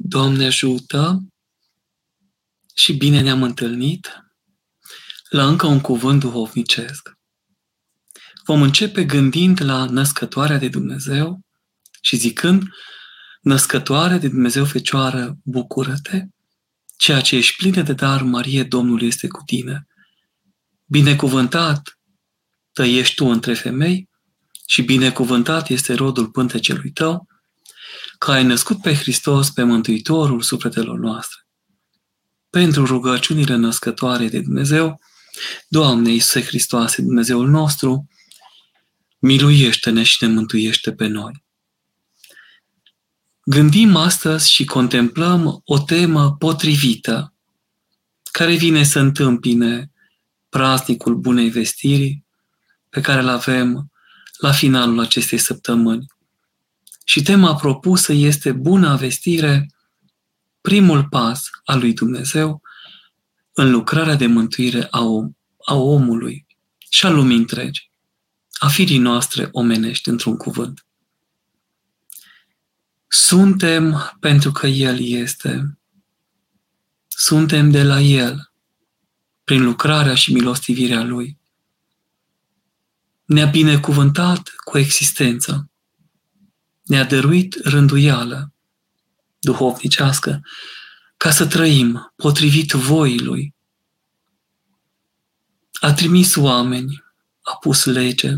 Doamne ajută și bine ne-am întâlnit la încă un cuvânt duhovnicesc. Vom începe gândind la născătoarea de Dumnezeu și zicând: Născătoare de Dumnezeu Fecioară, bucură-te, ceea ce ești plină de dar, Marie, Domnul este cu tine. Binecuvântată ești tu între femei și binecuvântat este rodul pântecelui tău, că ai născut pe Hristos, pe Mântuitorul sufletelor noastre. Pentru rugăciunile născătoare de Dumnezeu, Doamne Iisuse Hristoase, Dumnezeul nostru, miluiește-ne și ne mântuiește pe noi. Gândim astăzi și contemplăm o temă potrivită, care vine să întâmpine praznicul Bunei Vestiri, pe care îl avem la finalul acestei săptămâni. Și tema propusă este Buna Vestire, primul pas al lui Dumnezeu în lucrarea de mântuire a omului și a lumii întregi, a firii noastre omenești, într-un cuvânt. Suntem pentru că El este. Suntem de la El, prin lucrarea și milostivirea Lui. Ne-a binecuvântat cu existența. Ne-a dăruit rânduială duhovnicească ca să trăim potrivit voii Lui. A trimis oameni, a pus lege,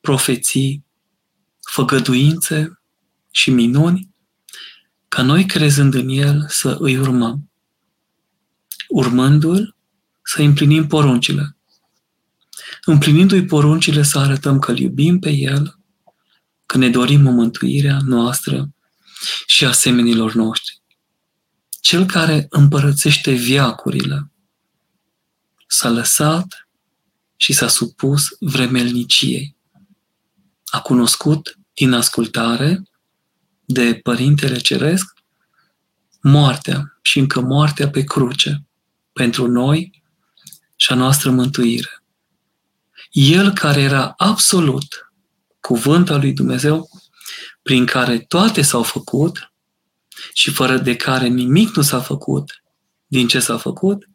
profeții, făgăduințe și minuni, ca noi, crezând în El, să îi urmăm. Urmându-L, să împlinim poruncile. Împlinindu-i poruncile, să arătăm că-L iubim pe El, că ne dorim o mântuirea noastră și a semenilor noștri. Cel care împărățește veacurile s-a lăsat și s-a supus vremelniciei. A cunoscut din ascultare de Părintele Ceresc moartea și încă moartea pe cruce pentru noi și a noastră mântuire. El care era absolut Cuvânt al lui Dumnezeu, prin care toate s-au făcut și fără de care nimic nu s-a făcut din ce s-a făcut,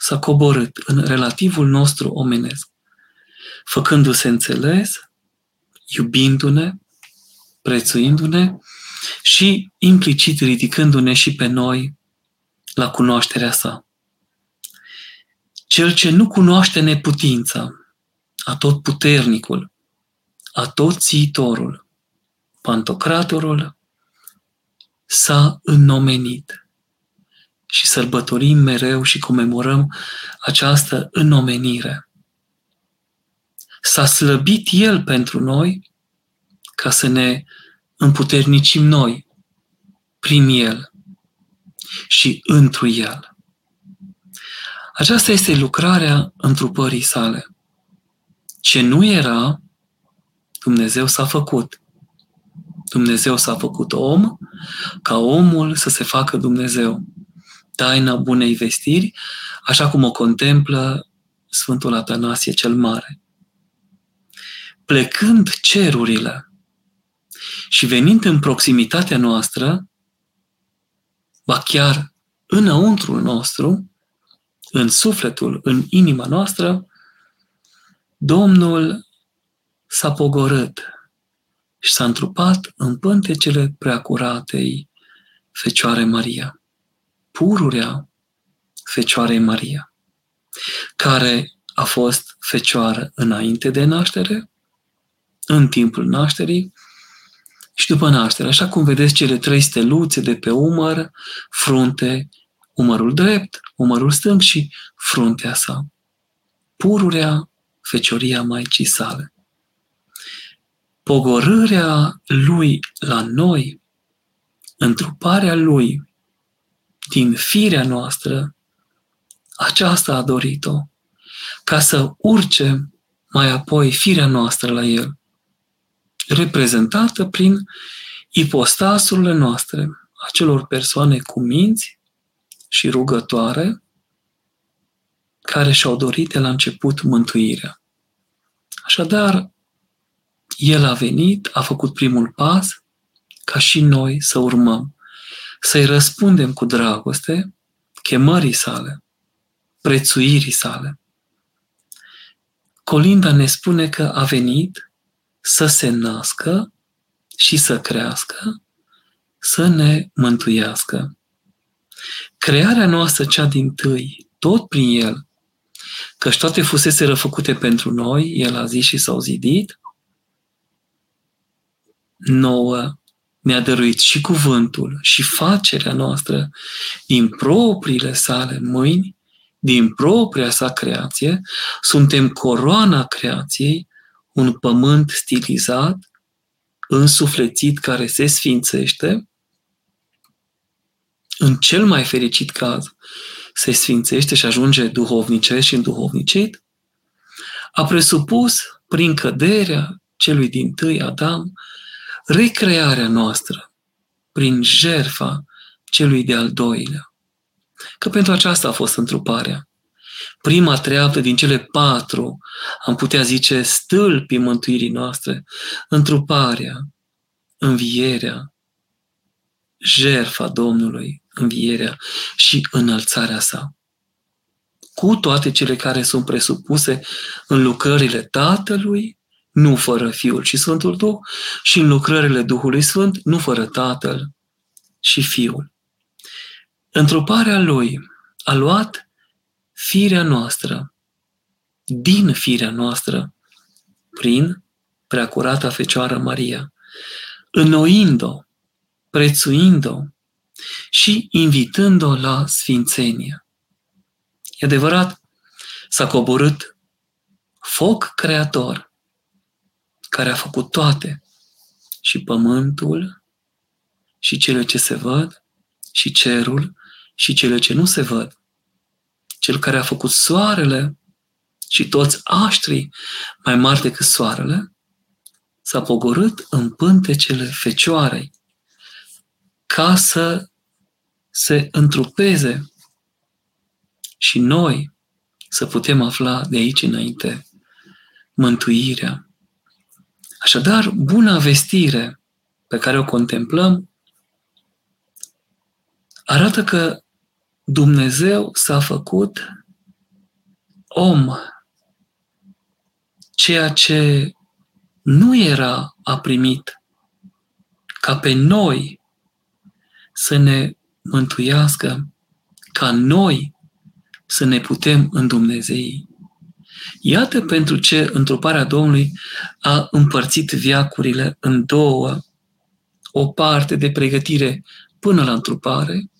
s-a coborât în relativul nostru omenesc, făcându-se înțeles, iubindu-ne, prețuindu-ne și implicit ridicându-ne și pe noi la cunoașterea sa. Cel ce nu cunoaște neputința, atotputernicul, atotțiitorul, Pantocratorul, s-a înnomenit. Și sărbătorim mereu și comemorăm această înnomenire. S-a slăbit El pentru noi ca să ne împuternicim noi prin El și întru El. Aceasta este lucrarea întrupării sale. Ce nu era, Dumnezeu s-a făcut. Dumnezeu s-a făcut om, ca omul să se facă Dumnezeu. Taina Bunei Vestiri, așa cum o contemplă Sfântul Atanasie cel Mare. Plecând cerurile și venind în proximitatea noastră, ba chiar înăuntrul nostru, în sufletul, în inima noastră, Domnul s-a pogorât și s-a întrupat în pântecele preacuratei Fecioare Maria, pururea Fecioarei Maria, care a fost fecioară înainte de naștere, în timpul nașterii și după naștere. Așa cum vedeți cele 3 steluțe de pe umăr, frunte, umărul drept, umărul stâng și fruntea sa. Pururea Fecioria Maicii sale. Pogorârea Lui la noi, întruparea Lui din firea noastră, aceasta a dorit-o, ca să urce mai apoi firea noastră la El, reprezentată prin ipostasurile noastre, acelor persoane cu minți și rugătoare, care și-au dorit de la început mântuirea. Așadar, El a venit, a făcut primul pas ca și noi să urmăm. să-i răspundem cu dragoste chemării sale, prețuirii sale. Colinda ne spune că a venit să se nască și să crească, să ne mântuiască. Crearea noastră, cea dintâi, tot prin El, căci toate fuseseră făcute pentru noi, El a zis și s-au zidit, nouă ne-a dăruit și cuvântul și facerea noastră din propriile sale mâini, din propria sa creație, suntem coroana creației, un pământ stilizat, însuflețit, care se sfințește, în cel mai fericit caz se sfințește și ajunge duhovnicesc și înduhovnicit, a presupus, prin căderea celui dintâi Adam, recrearea noastră prin jertfa celui de-al doilea. Că pentru aceasta a fost întruparea. Prima treaptă din cele patru, am putea zice, stâlpii mântuirii noastre, întruparea, învierea, jertfa Domnului, învierea și înălțarea sa. Cu toate cele care sunt presupuse în lucrările Tatălui, nu fără Fiul și Sfântul Duh, și în lucrările Duhului Sfânt, nu fără Tatăl și Fiul. Întruparea Lui a luat firea noastră, din firea noastră, prin Preacurata Fecioară Maria, înnoind-o, prețuind-o și invitând-o la sfințenie. E adevărat, s-a coborât foc creator, care a făcut toate, și pământul, și cele ce se văd, și cerul, și cele ce nu se văd. Cel care a făcut soarele și toți aștrii mai mari decât soarele, s-a pogorât în pântecele Fecioarei, ca să se întrupeze și noi să putem afla de aici înainte mântuirea. Așadar, buna vestire pe care o contemplăm arată că Dumnezeu s-a făcut om, ceea ce nu era a primit, ca pe noi să ne mântuiască, ca noi să ne putem îndumnezei. Iată pentru ce întruparea Domnului a împărțit veacurile în două, o parte de pregătire până la întrupare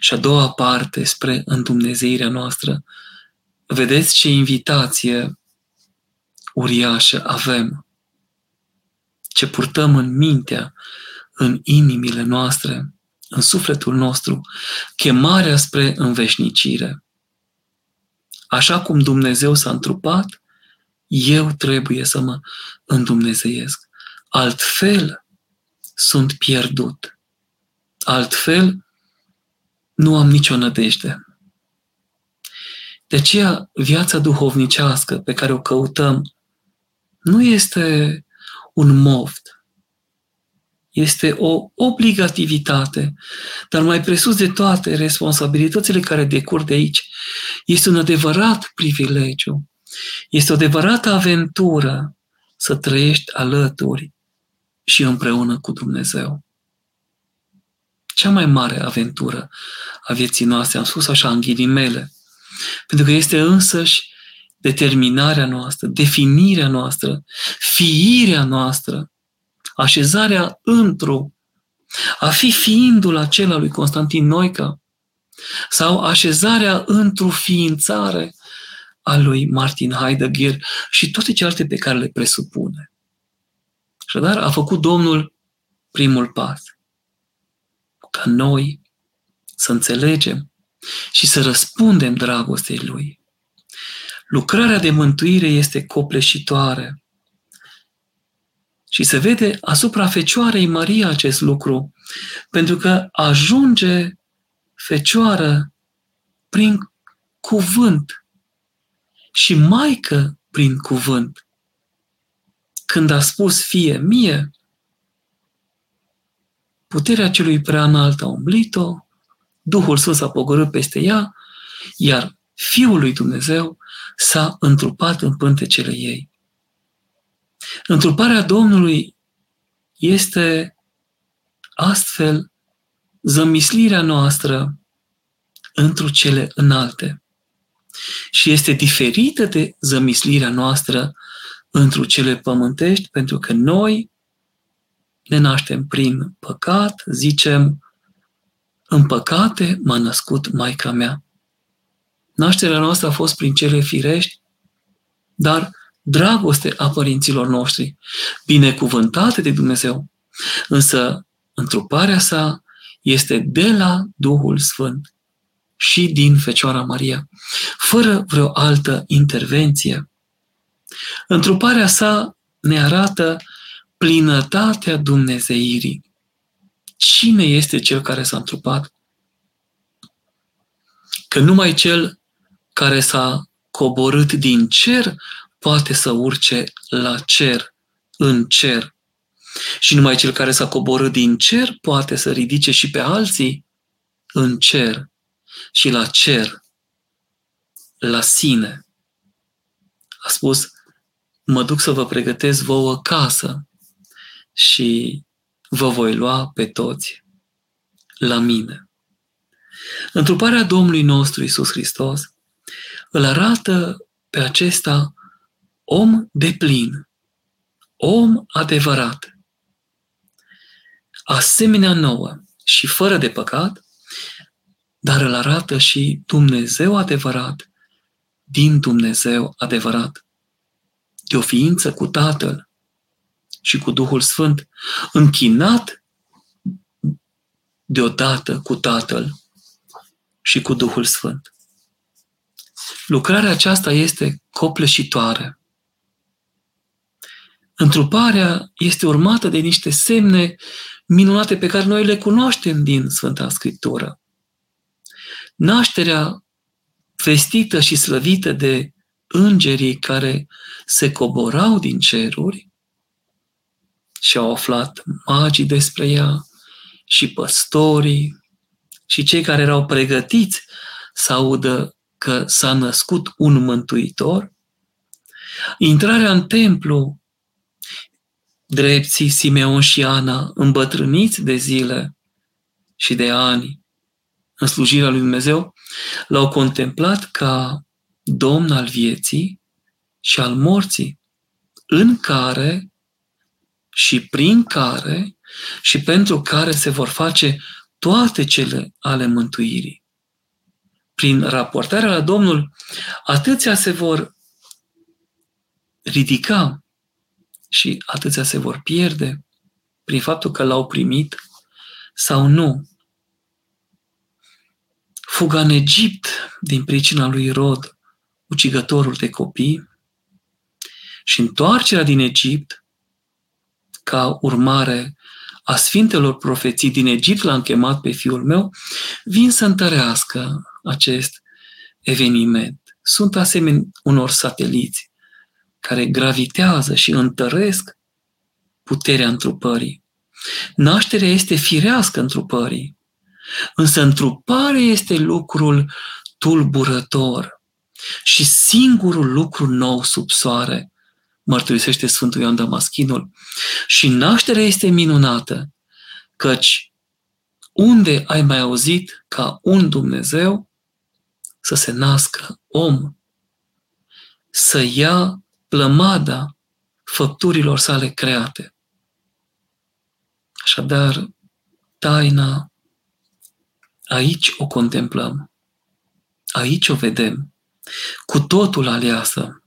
și a doua parte spre îndumnezeirea noastră. Vedeți ce invitație uriașă avem, ce purtăm în mintea, în inimile noastre, în sufletul nostru, chemarea spre înveșnicire. Așa cum Dumnezeu s-a întrupat, eu trebuie să mă îndumnezeiesc. Altfel sunt pierdut. Altfel nu am nicio nădejde. De aceea, viața duhovnicească pe care o căutăm nu este un moft, este o obligativitate, dar mai presus de toate responsabilitățile care decurg de aici. Este un adevărat privilegiu, este o adevărată aventură să trăiești alături și împreună cu Dumnezeu. Cea mai mare aventură a vieții noastre, am spus așa în ghilimele, pentru că este însăși determinarea noastră, definirea noastră, fiirea noastră, așezarea întru, a fi fiindul acela lui Constantin Noica, sau așezarea întru ființare a lui Martin Heidegger și toate celelalte pe care le presupune. Așadar, a făcut Domnul primul pas, ca noi să înțelegem și să răspundem dragostei Lui. Lucrarea de mântuire este copleșitoare, și se vede asupra Fecioarei Maria acest lucru, pentru că ajunge Fecioară prin cuvânt și Maică prin cuvânt. Când a spus fie mie, Puterea celui prea înalt a umblit-o, Duhul Sfânt s-a pogorât peste ea, iar Fiul lui Dumnezeu s-a întrupat în pântecele ei. Întruparea Domnului este astfel zămislirea noastră întru cele înalte și este diferită de zămislirea noastră întru cele pământești, pentru că noi ne naștem prin păcat, zicem, în păcate m-a născut maica mea. Nașterea noastră a fost prin cele firești, dar dragoste a părinților noștri, binecuvântate de Dumnezeu. Însă întruparea sa este de la Duhul Sfânt și din Fecioara Maria, fără vreo altă intervenție. Întruparea sa ne arată plinătatea dumnezeirii. Cine este cel care s-a întrupat? Că numai cel care s-a coborât din cer poate să urce la cer, în cer. Și numai cel care s-a coborât din cer poate să ridice și pe alții în cer și la cer, la sine. A spus, mă duc să vă pregătesc vouă casă și vă voi lua pe toți la mine. Întruparea Domnului nostru Iisus Hristos îl arată pe acesta om deplin, om adevărat, asemenea nouă și fără de păcat, dar îl arată și Dumnezeu adevărat, din Dumnezeu adevărat, de o ființă cu Tatăl și cu Duhul Sfânt, închinat deodată cu Tatăl și cu Duhul Sfânt. Lucrarea aceasta este copleșitoare. Întruparea este urmată de niște semne minunate pe care noi le cunoaștem din Sfânta Scriptură. Nașterea vestită și slăvită de îngerii care se coborau din ceruri și au aflat magii despre ea și păstorii și cei care erau pregătiți să audă că s-a născut un mântuitor. Intrarea în templu, drepții Simeon și Ana, îmbătrâniți de zile și de ani în slujirea lui Dumnezeu, l-au contemplat ca Domn al vieții și al morții, în care și prin care și pentru care se vor face toate cele ale mântuirii. Prin raportarea la Domnul, atâția se vor ridica și atâția se vor pierde prin faptul că l-au primit sau nu. Fuga în Egipt din pricina lui Irod, ucigătorul de copii, și întoarcerea din Egipt ca urmare a sfintelor profeții, din Egipt l-am chemat pe fiul meu, vin să întărească acest eveniment. Sunt asemeni unor sateliți care gravitează și întăresc puterea întrupării. Nașterea este firească întrupării, însă întruparea este lucrul tulburător și singurul lucru nou sub soare, mărturisește Sfântul Ioan Damaschinul. Și nașterea este minunată, căci unde ai mai auzit ca un Dumnezeu să se nască om, să ia plămada făpturilor sale create? Așadar, taina aici o contemplăm, aici o vedem, cu totul aleasă,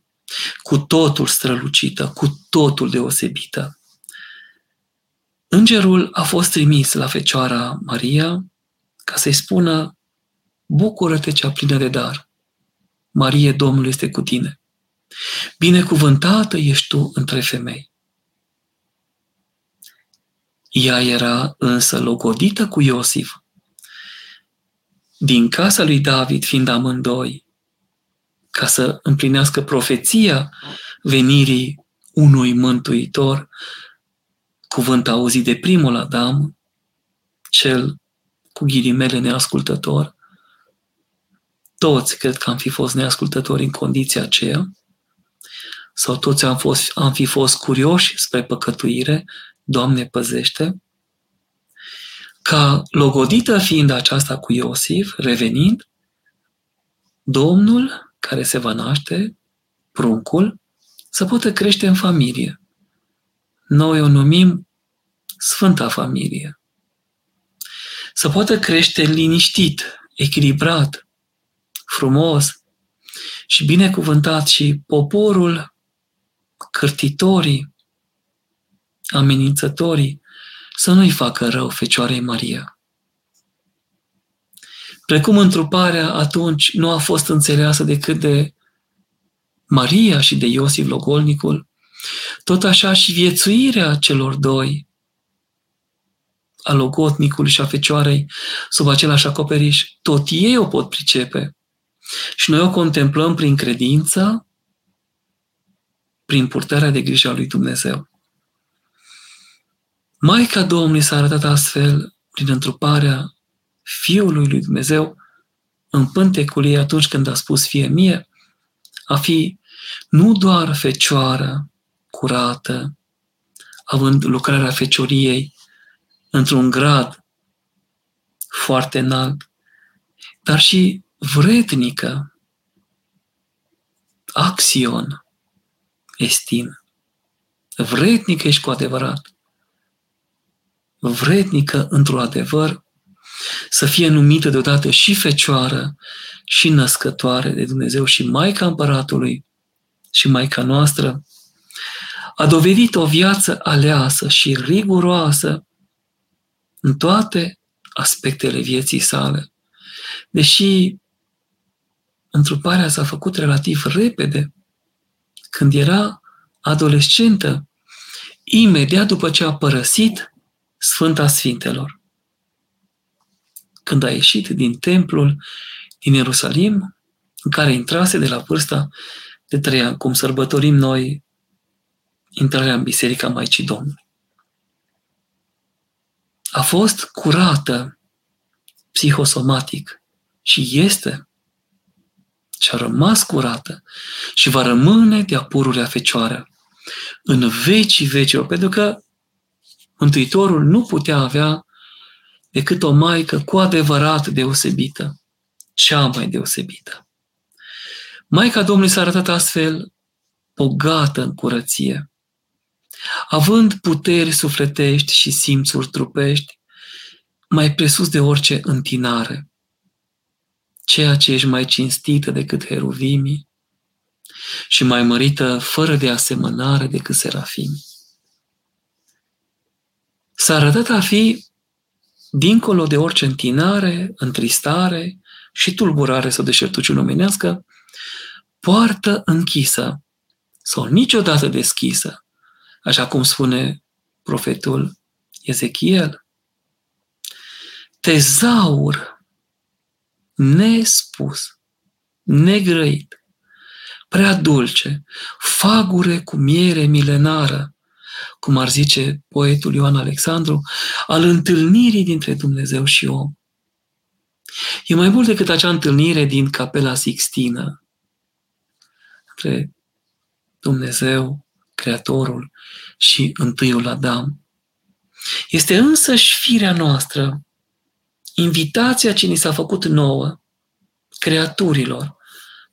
cu totul strălucită, cu totul deosebită. Îngerul a fost trimis la Fecioara Maria ca să-i spună, bucură-te cea plină de dar, Marie, Domnul este cu tine. Binecuvântată ești tu între femei. Ea era însă logodită cu Iosif, din casa lui David, fiind amândoi, ca să împlinească profeția venirii unui mântuitor, cuvânt auzit de primul Adam, cel cu ghilimele neascultător. Toți cred că am fi fost neascultători în condiția aceea, sau toți am fi fost curioși spre păcătuire, Doamne păzește, ca logodită fiind aceasta cu Iosif, revenind, Domnul care se va naște, pruncul, să poată crește în familie. Noi o numim Sfânta Familie. Să poată crește liniștit, echilibrat, frumos și binecuvântat și poporul, cârtitorii, amenințătorii, să nu-i facă rău Fecioarei Maria. Precum întruparea atunci nu a fost înțeleasă decât de Maria și de Iosif Logolnicul, tot așa și viețuirea celor doi, a Logotnicului și a Fecioarei, sub același acoperiș, tot ei o pot pricepe. Și noi o contemplăm prin credință, prin purtarea de grijă a lui Dumnezeu. Maica Domnului s-a arătat astfel prin întruparea Fiului lui Dumnezeu în pântecul ei atunci când a spus fie mie, a fi nu doar fecioară curată, având lucrarea fecioriei într-un grad foarte înalt, dar și vrednică, axion, estin. Vrednică ești cu adevărat. Vrednică într-un adevăr să fie numită deodată și fecioară și născătoare de Dumnezeu și Maica Împăratului și Maica noastră, a dovedit o viață aleasă și riguroasă în toate aspectele vieții sale. Deși întruparea s-a făcut relativ repede, când era adolescentă, imediat după ce a părăsit Sfânta Sfintelor. Când a ieșit din templul din Ierusalim, în care intrase de la vârsta de 3 ani, cum sărbătorim noi intrarea în Biserica Maicii Domnului. A fost curată psihosomatic și este și a rămas curată și va rămâne de-a pururea Fecioară în vecii vecilor, pentru că Mântuitorul nu putea avea decât o maică cu adevărat deosebită, cea mai deosebită. Maica Domnului s-a arătat astfel bogată în curăție, având puteri sufletești și simțuri trupești, mai presus de orice întinare, ceea ce ești mai cinstită decât heruvimii și mai mărită fără de asemănare decât serafimii. S-a arătat a fi dincolo de orice întinare, întristare și tulburare sau deșertăciune omenească, poartă închisă sau niciodată deschisă, așa cum spune profetul Ezechiel. Tezaur nespus, negrăit, prea dulce, fagure cu miere milenară, cum ar zice poetul Ioan Alexandru, al întâlnirii dintre Dumnezeu și om. E mai mult decât acea întâlnire din Capela Sixtină între Dumnezeu, Creatorul și întâiul Adam. Este însăși firea noastră, invitația ce ni s-a făcut nouă, creaturilor,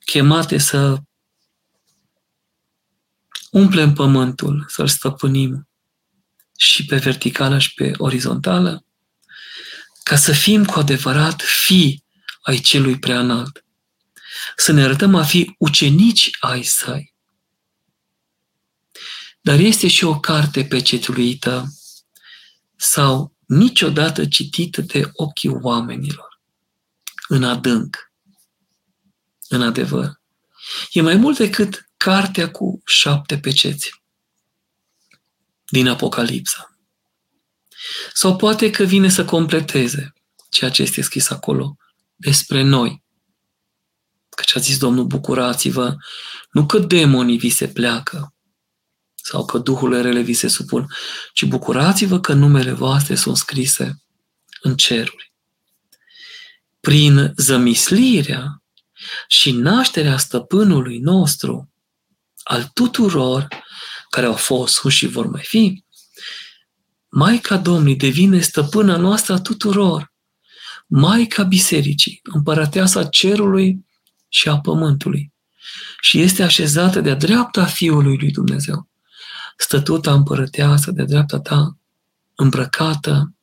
chemate să umplem pământul, să-l stăpânim și pe verticală și pe orizontală, ca să fim cu adevărat fii ai celui preanalt, să ne arătăm a fi ucenici ai săi. Dar este și o carte pecetluită sau niciodată citită de ochii oamenilor, în adânc, în adevăr. E mai mult decât cartea cu 7 peceți din Apocalipsa. Sau poate că vine să completeze ceea ce este scris acolo despre noi. Că ce a zis Domnul, bucurați-vă, nu că demonii vi se pleacă sau că duhurile rele vi se supun, ci bucurați-vă că numele voastre sunt scrise în ceruri. Prin zămislirea și nașterea stăpânului nostru, al tuturor care au fost și vor mai fi, Maica Domnului devine stăpâna noastră a tuturor, Maica Bisericii, împărateasa cerului și a pământului, și este așezată de-a dreapta Fiului lui Dumnezeu, stătuta împărăteasă de-a dreapta ta, îmbrăcată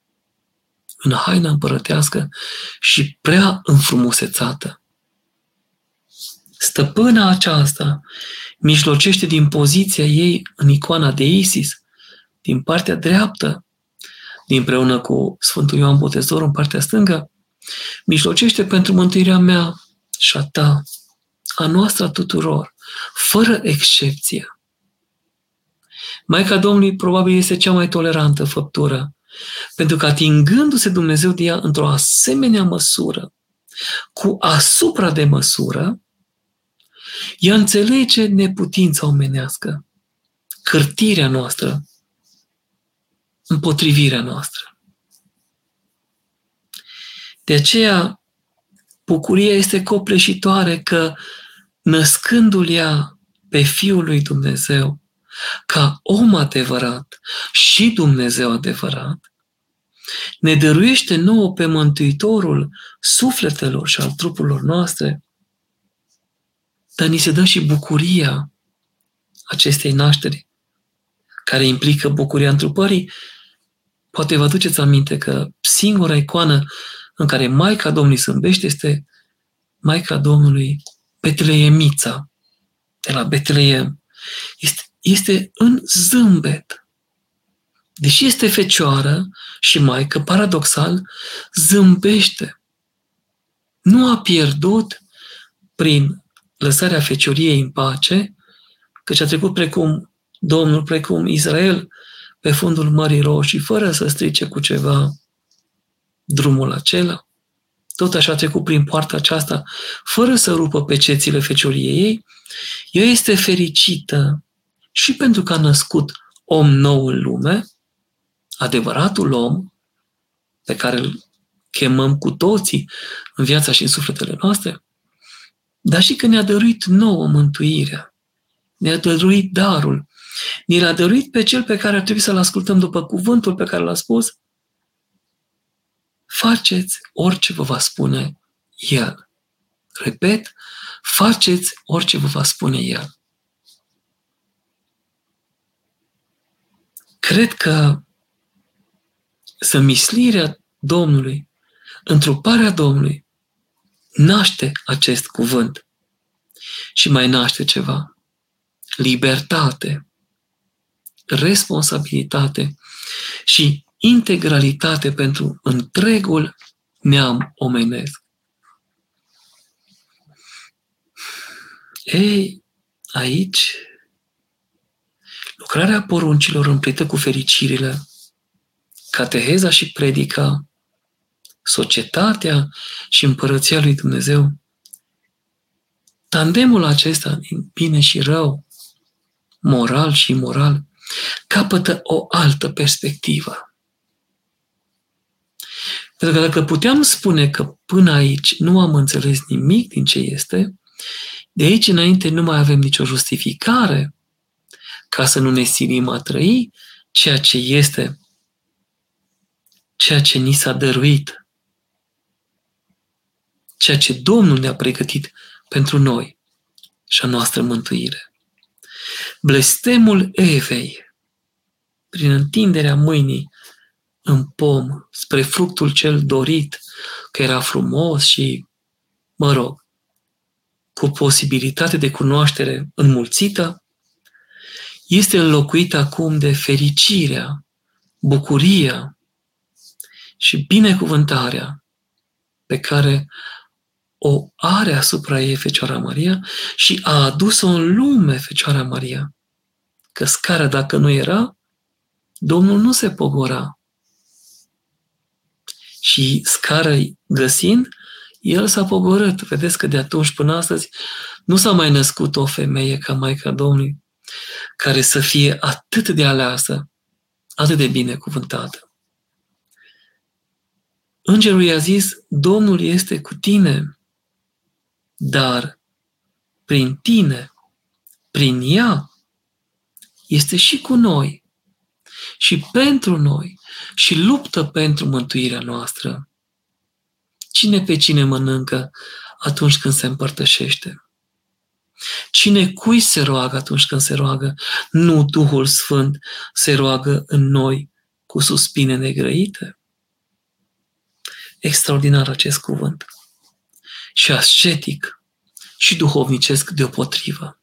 în haina împărătească și prea înfrumusețată. Stăpâna aceasta mijlocește din poziția ei în icoana de Isis, din partea dreaptă, împreună cu Sfântul Ioan Botezătorul în partea stângă, mijlocește pentru mântuirea mea și a ta, a noastră a tuturor, fără excepție. Maica Domnului probabil este cea mai tolerantă făptură, pentru că atingându-se Dumnezeu de ea într-o asemenea măsură, cu asupra de măsură, ea înțelege neputința omenească, cârtirea noastră, împotrivirea noastră. De aceea, bucuria este copleșitoare că, născându-l ea pe Fiul lui Dumnezeu, ca om adevărat și Dumnezeu adevărat, ne dăruiește nouă pe Mântuitorul sufletelor și al trupurilor noastre, dar ni se dă și bucuria acestei nașteri, care implică bucuria întrupării. Poate vă aduceți aminte că singura icoană în care Maica Domnului zâmbește este Maica Domnului Betleemița, de la Betleem. Este în zâmbet. Deși este fecioară și maică, paradoxal, zâmbește. Nu a pierdut prin lăsarea fecioriei în pace, căci a trecut precum Domnul, precum Israel, pe fundul Mării Roșii, fără să strice cu ceva drumul acela. Tot așa a trecut prin poarta aceasta, fără să rupă pe cețile fecioriei ei. Ea este fericită și pentru că a născut om nou în lume, adevăratul om, pe care îl chemăm cu toții în viața și în sufletele noastre, dar și că ne-a dăruit nouă mântuirea, ne-a dăruit darul, ne l-a dăruit pe cel pe care ar trebui să-l ascultăm după cuvântul pe care l-a spus: faceți orice vă va spune El. Repet, faceți orice vă va spune El. Cred că zămislirea Domnului, întruparea Domnului, naște acest cuvânt și mai naște ceva. Libertate, responsabilitate și integralitate pentru întregul neam omenesc. Ei, aici, lucrarea poruncilor împlită cu fericirile, cateheza și predica, societatea și împărăția lui Dumnezeu, tandemul acesta, bine și rău, moral și imoral, capătă o altă perspectivă. Pentru că dacă puteam spune că până aici nu am înțeles nimic din ce este, de aici înainte nu mai avem nicio justificare ca să nu ne silim a trăi ceea ce este, ceea ce ni s-a dăruit, ceea ce Domnul ne-a pregătit pentru noi și a noastră mântuire. Blestemul Evei, prin întinderea mâinii în pom, spre fructul cel dorit, că era frumos și, cu posibilitate de cunoaștere înmulțită, este înlocuit acum de fericirea, bucuria și binecuvântarea pe care o are asupra ei Fecioara Maria și a adus-o în lume Fecioara Maria. Că scara dacă nu era, Domnul nu se pogora. Și scară găsind, El s-a pogorât. Vedeți că de atunci până astăzi nu s-a mai născut o femeie ca Maica Domnului, care să fie atât de aleasă, atât de binecuvântată. Îngerul i-a zis, Domnul este cu tine, dar prin tine, prin ea, este și cu noi și pentru noi și luptă pentru mântuirea noastră. Cine pe cine mănâncă atunci când se împărtășește? Cine cui se roagă atunci când se roagă? Nu Duhul Sfânt se roagă în noi cu suspine negrăite? Extraordinar acest cuvânt. Și ascetic, și duhovnicesc deopotrivă.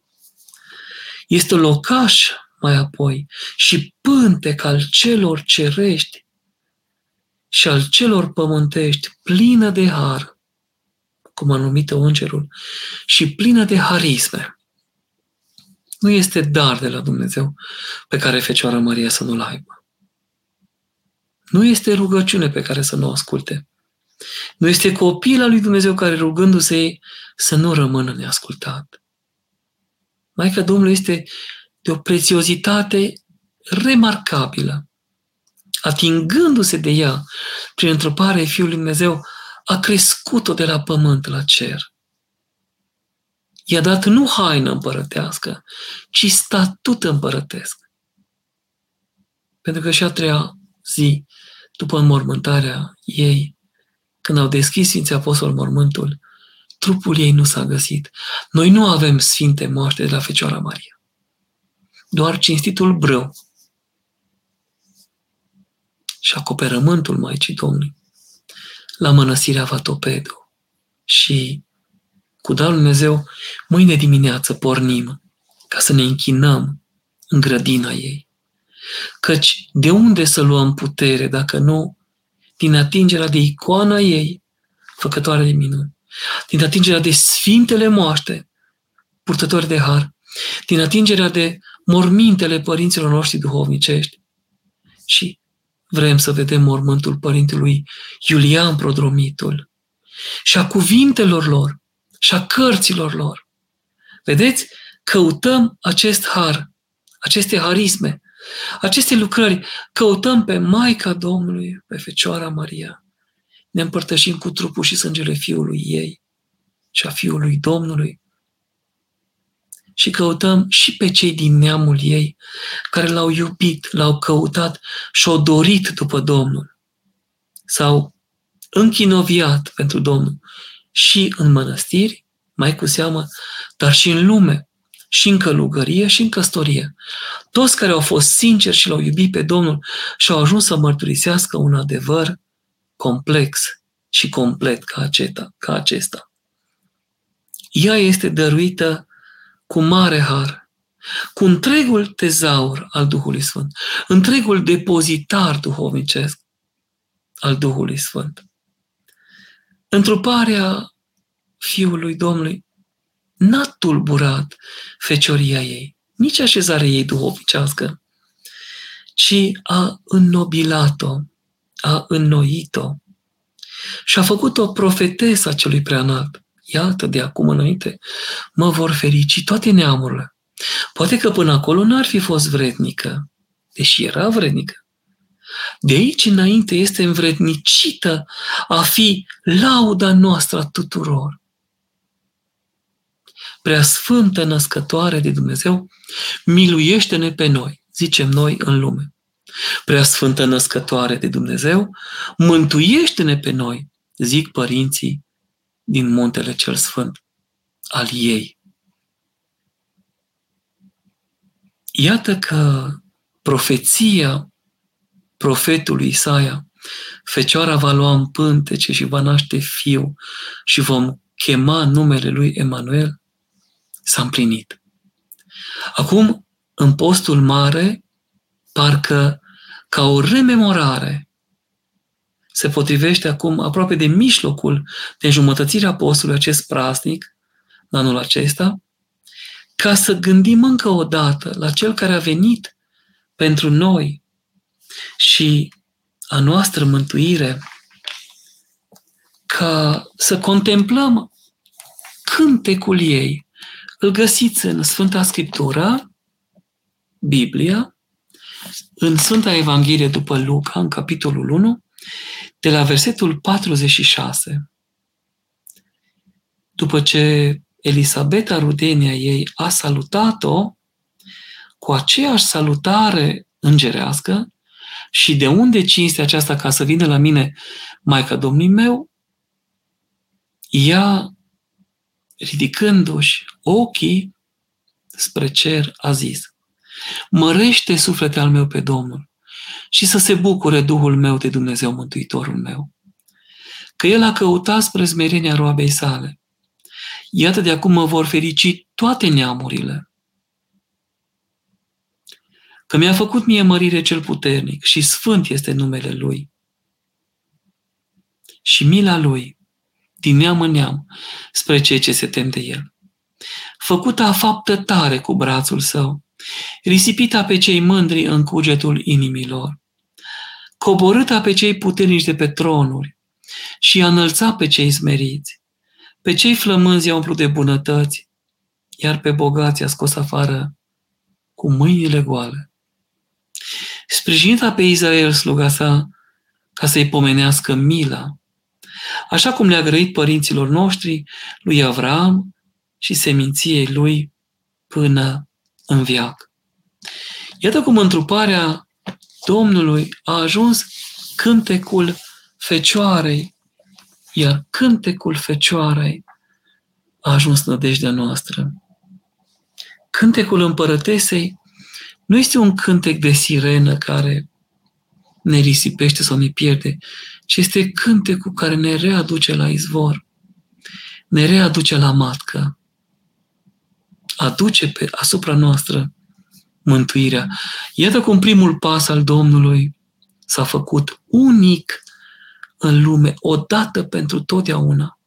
Este locaș, mai apoi, și pântec al celor cerești și al celor pământești, plină de har, cum a numit-o îngerul, și plină de harisme. Nu este dar de la Dumnezeu pe care Fecioara Maria să nu-l aibă. Nu este rugăciune pe care să nu o asculte. Nu este copil al lui Dumnezeu care, rugându-se ei, să nu rămână neascultat. Maica Domnului este de o prețiozitate remarcabilă. Atingându-se de ea prin întrupare Fiul lui Dumnezeu, a crescut-o de la pământ la cer. I-a dat nu haină împărătească, ci statut împărătesc. Pentru că și a treia zi, după înmormântarea ei, când au deschis Sfinții Apostoli mormântul, trupul ei nu s-a găsit. Noi nu avem sfinte moaște de la Fecioara Maria. Doar cinstitul brâu și acoperământul Maicii Domnului la mănăstirea Vatopedu. Și cu darul Dumnezeu, mâine dimineață pornim ca să ne închinăm în grădina ei. Căci de unde să luăm putere dacă nu din atingerea de icoana ei, făcătoare de minuni, din atingerea de sfintele moaște, purtători de har, din atingerea de mormintele părinților noștri duhovnicești. Și vrem să vedem mormântul părintelui Iulian Prodromitul și a cuvintelor lor și a cărților lor. Vedeți? Căutăm acest har, aceste harisme, aceste lucrări. Căutăm pe Maica Domnului, pe Fecioara Maria. Ne împărtășim cu trupul și sângele Fiului ei și a Fiului Domnului. Și căutăm și pe cei din neamul ei, care l-au iubit, l-au căutat și-au dorit după Domnul. S-au închinoviat pentru Domnul și în mănăstiri, mai cu seamă, dar și în lume, și în călugărie și în căsătorie. Toți care au fost sinceri și l-au iubit pe Domnul și-au ajuns să mărturisească un adevăr complex și complet ca acesta. Ea este dăruită cu mare har, cu întregul tezaur al Duhului Sfânt, întregul depozitar duhovnicesc al Duhului Sfânt. Întruparea Fiului Domnului n-a tulburat fecioria ei, nici așezarea ei duhovnicească, ci a înnobilat-o, a înnoit-o și a făcut-o profetesa celui preanalt. Iată, de acum înainte, mă vor ferici toate neamurile. Poate că până acolo n-ar fi fost vrednică, deși era vrednică. De aici înainte este învrednicită a fi lauda noastră a tuturor. Preasfântă născătoare de Dumnezeu, miluiește-ne pe noi, zicem noi în lume. Preasfântă născătoare de Dumnezeu, mântuiește-ne pe noi, zic părinții din muntele cel sfânt al ei. Iată că profeția profetului Isaia, Fecioara va lua în pântece și va naște fiu și vom chema numele lui Emanuel, s-a împlinit. Acum, în postul mare, parcă ca o rememorare, se potrivește acum aproape de mijlocul de înjumătățirea postului acest praznic, în anul acesta, ca să gândim încă o dată la Cel care a venit pentru noi și a noastră mântuire, ca să contemplăm cântecul ei. Îl găsiți în Sfânta Scriptură, Biblia, în Sfânta Evanghelie după Luca, în capitolul 1, de la versetul 46. După ce Elisabeta, rudenia ei, a salutat-o cu aceeași salutare îngerească, și de unde cinstea aceasta ca să vină la mine Maica Domnului meu, ea, ridicându-și ochii spre cer, a zis: mărește, suflete al meu, pe Domnul și să se bucure Duhul meu de Dumnezeu Mântuitorul meu, că El a căutat spre smerenia roabei sale. Iată, de acum mă vor ferici toate neamurile, că mi-a făcut mie mărire cel puternic și sfânt este numele Lui. Și mila Lui, din neam în neam, spre cei ce se tem de El. Făcută a faptă tare cu brațul Său, risipita pe cei mândri în cugetul inimilor, coborâta pe cei puternici de pe tronuri și a înălțat pe cei smeriți, pe cei flămânzi i-a umplut de bunătăți, iar pe bogați i-a scos afară cu mâinile goale. Sprijinită pe Israel, sluga Sa, ca să-i pomenească mila, așa cum le-a grăit părinților noștri, lui Avraam și seminției lui până în veac. Iată cum întruparea Domnului a ajuns cântecul Fecioarei, iar cântecul Fecioarei a ajuns nădejdea noastră. Cântecul Împărătesei nu este un cântec de sirenă care ne risipește sau ne pierde, ci este cântecul care ne readuce la izvor, ne readuce la matcă, aduce pe asupra noastră mântuirea. Iată cum primul pas al Domnului s-a făcut unic în lume, odată pentru totdeauna,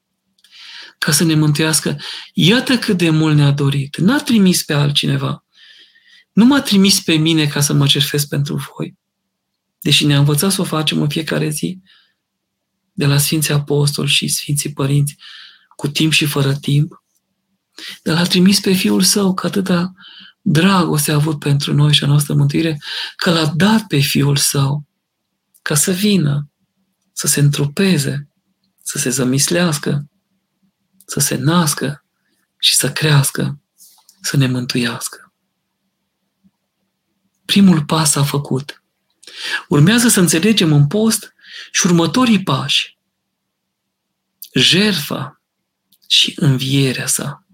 ca să ne mântuiască. Iată cât de mult ne-a dorit. N-a trimis pe altcineva. Nu m-a trimis pe mine ca să mă cerfesc pentru voi, deși ne-a învățat să o facem în fiecare zi, de la Sfinții Apostoli și Sfinții Părinți, cu timp și fără timp, dar l-a trimis pe Fiul Său, că atâta dragoste a avut pentru noi și a noastră mântuire, că l-a dat pe Fiul Său, ca să vină, să se întrupeze, să se zămislească, să se nască și să crească, să ne mântuiască. Primul pas s-a făcut. Urmează să înțelegem în post și următorii pași: jertfa și învierea Sa.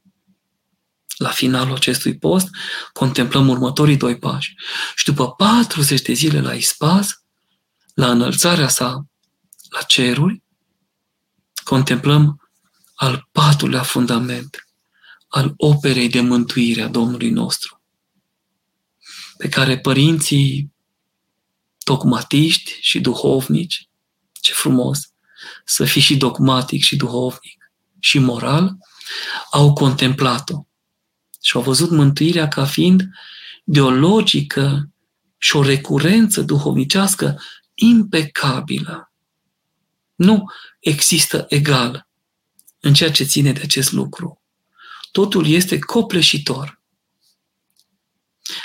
La finalul acestui post contemplăm următorii doi pași. Și după 40 de zile la ispas, la înălțarea Sa la ceruri, contemplăm al patrulea fundament al operei de mântuire a Domnului nostru, pe care părinții dogmatiști și duhovnici, ce frumos să fii și dogmatic și duhovnic și moral, au contemplat-o și au văzut mântuirea ca fiind de o logică și o recurență duhovnicească impecabilă. Nu există egal în ceea ce ține de acest lucru. Totul este copleșitor.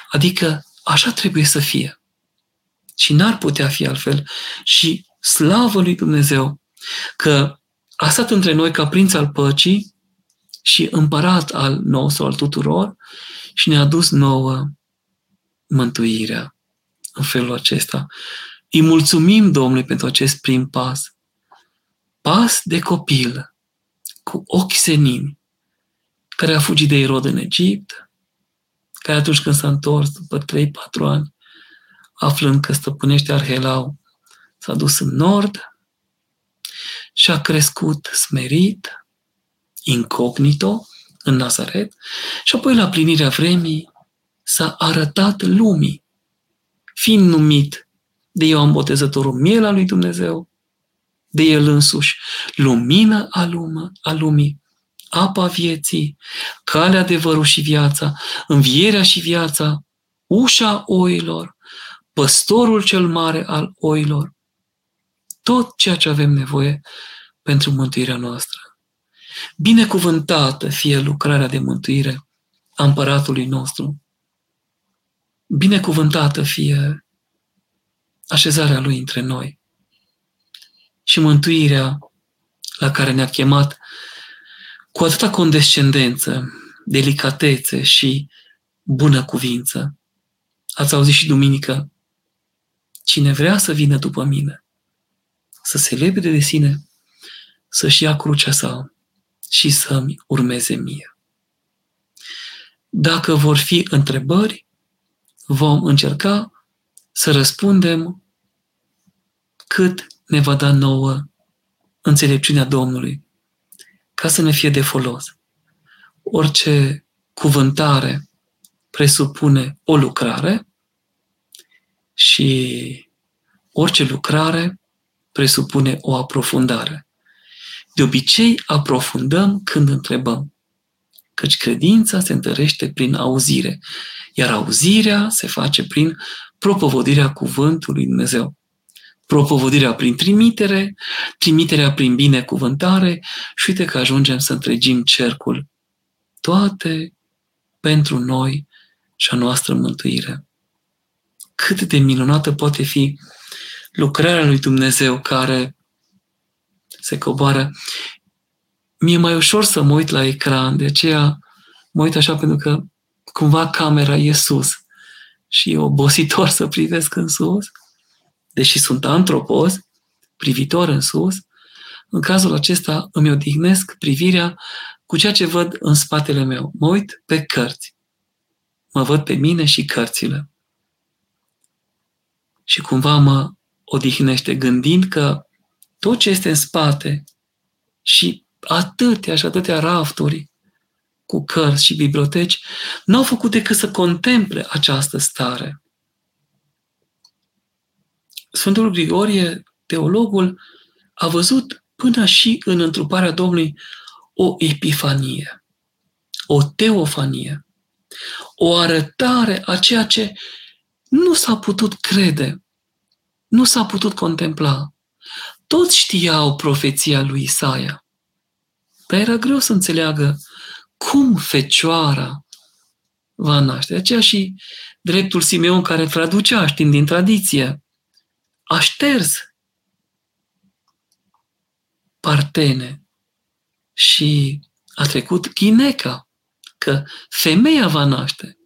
Adică așa trebuie să fie. Și n-ar putea fi altfel. Și slavă lui Dumnezeu că a stat între noi ca prinț al păcii și împărat al nostru, al tuturor, și ne-a dus nouă mântuirea în felul acesta. Îi mulțumim Domnului pentru acest prim pas. Pas de copil, cu ochi senini, care a fugit de Irod în Egipt, care atunci când s-a întors după 3-4 ani, aflând că stăpânește Arhelau, s-a dus în nord și a crescut smerit, incognito, în Nazaret, și apoi la plinirea vremii s-a arătat lumii, fiind numit de Ioan Botezătorul Miel al lui Dumnezeu, de El însuși, lumină a lumii, apa vieții, calea adevărul și viața, învierea și viața, ușa oilor, păstorul cel mare al oilor, tot ceea ce avem nevoie pentru mântuirea noastră. Binecuvântată fie lucrarea de mântuire a Împăratului nostru. Binecuvântată fie așezarea Lui între noi. și mântuirea la care ne-a chemat cu atâta condescendență, delicatețe și bună cuvință. Ați auzit și duminică, cine vrea să vină după mine, să se lepede de sine, să-și ia crucea sa și să-mi urmeze mie. Dacă vor fi întrebări, vom încerca să răspundem cât ne va da nouă înțelepciunea Domnului, ca să ne fie de folos. Orice cuvântare presupune o lucrare și orice lucrare presupune o aprofundare. De obicei, aprofundăm când întrebăm, căci credința se întărește prin auzire, iar auzirea se face prin propovădirea cuvântului Dumnezeu. Propovădirea prin trimitere, trimiterea prin binecuvântare și uite că ajungem să întregim cercul. Toate pentru noi și a noastră mântuire. Cât de minunată poate fi lucrarea lui Dumnezeu care se coboară. Mi-e mai ușor să mă uit la ecran, de aceea mă uit așa pentru că cumva camera e sus și e obositor să privesc în sus. Deși sunt antropoz, privitor în sus, în cazul acesta îmi odihnesc privirea cu ceea ce văd în spatele meu. Mă uit pe cărți. Mă văd pe mine și cărțile. Și cumva mă odihnește gândind că tot ce este în spate și atâtea și atâtea rafturi cu cărți și biblioteci n-au făcut decât să contemple această stare. Sfântul Grigorie, teologul, a văzut până și în întruparea Domnului o epifanie, o teofanie, o arătare a ceea ce nu s-a putut crede, nu s-a putut contempla. Toți știau profeția lui Isaia, dar era greu să înțeleagă cum Fecioara va naște. De aceea și dreptul Simeon, care traducea, știm din tradiție, a șters Partene și a trecut Ghineca, că femeia va naște.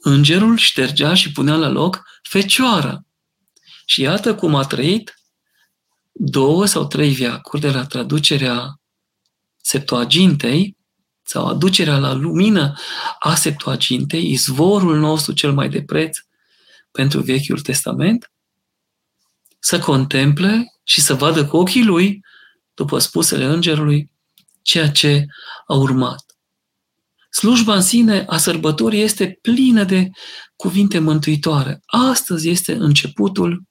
Îngerul ștergea și punea la loc Fecioara. Și iată cum a trăit 2 sau 3 veacuri de la traducerea Septuagintei sau aducerea la lumină a Septuagintei, izvorul nostru cel mai de preț pentru Vechiul Testament, să contemple și să vadă cu ochii lui, după spusele îngerului, ceea ce a urmat. Slujba în sine a sărbătorii este plină de cuvinte mântuitoare. Astăzi este începutul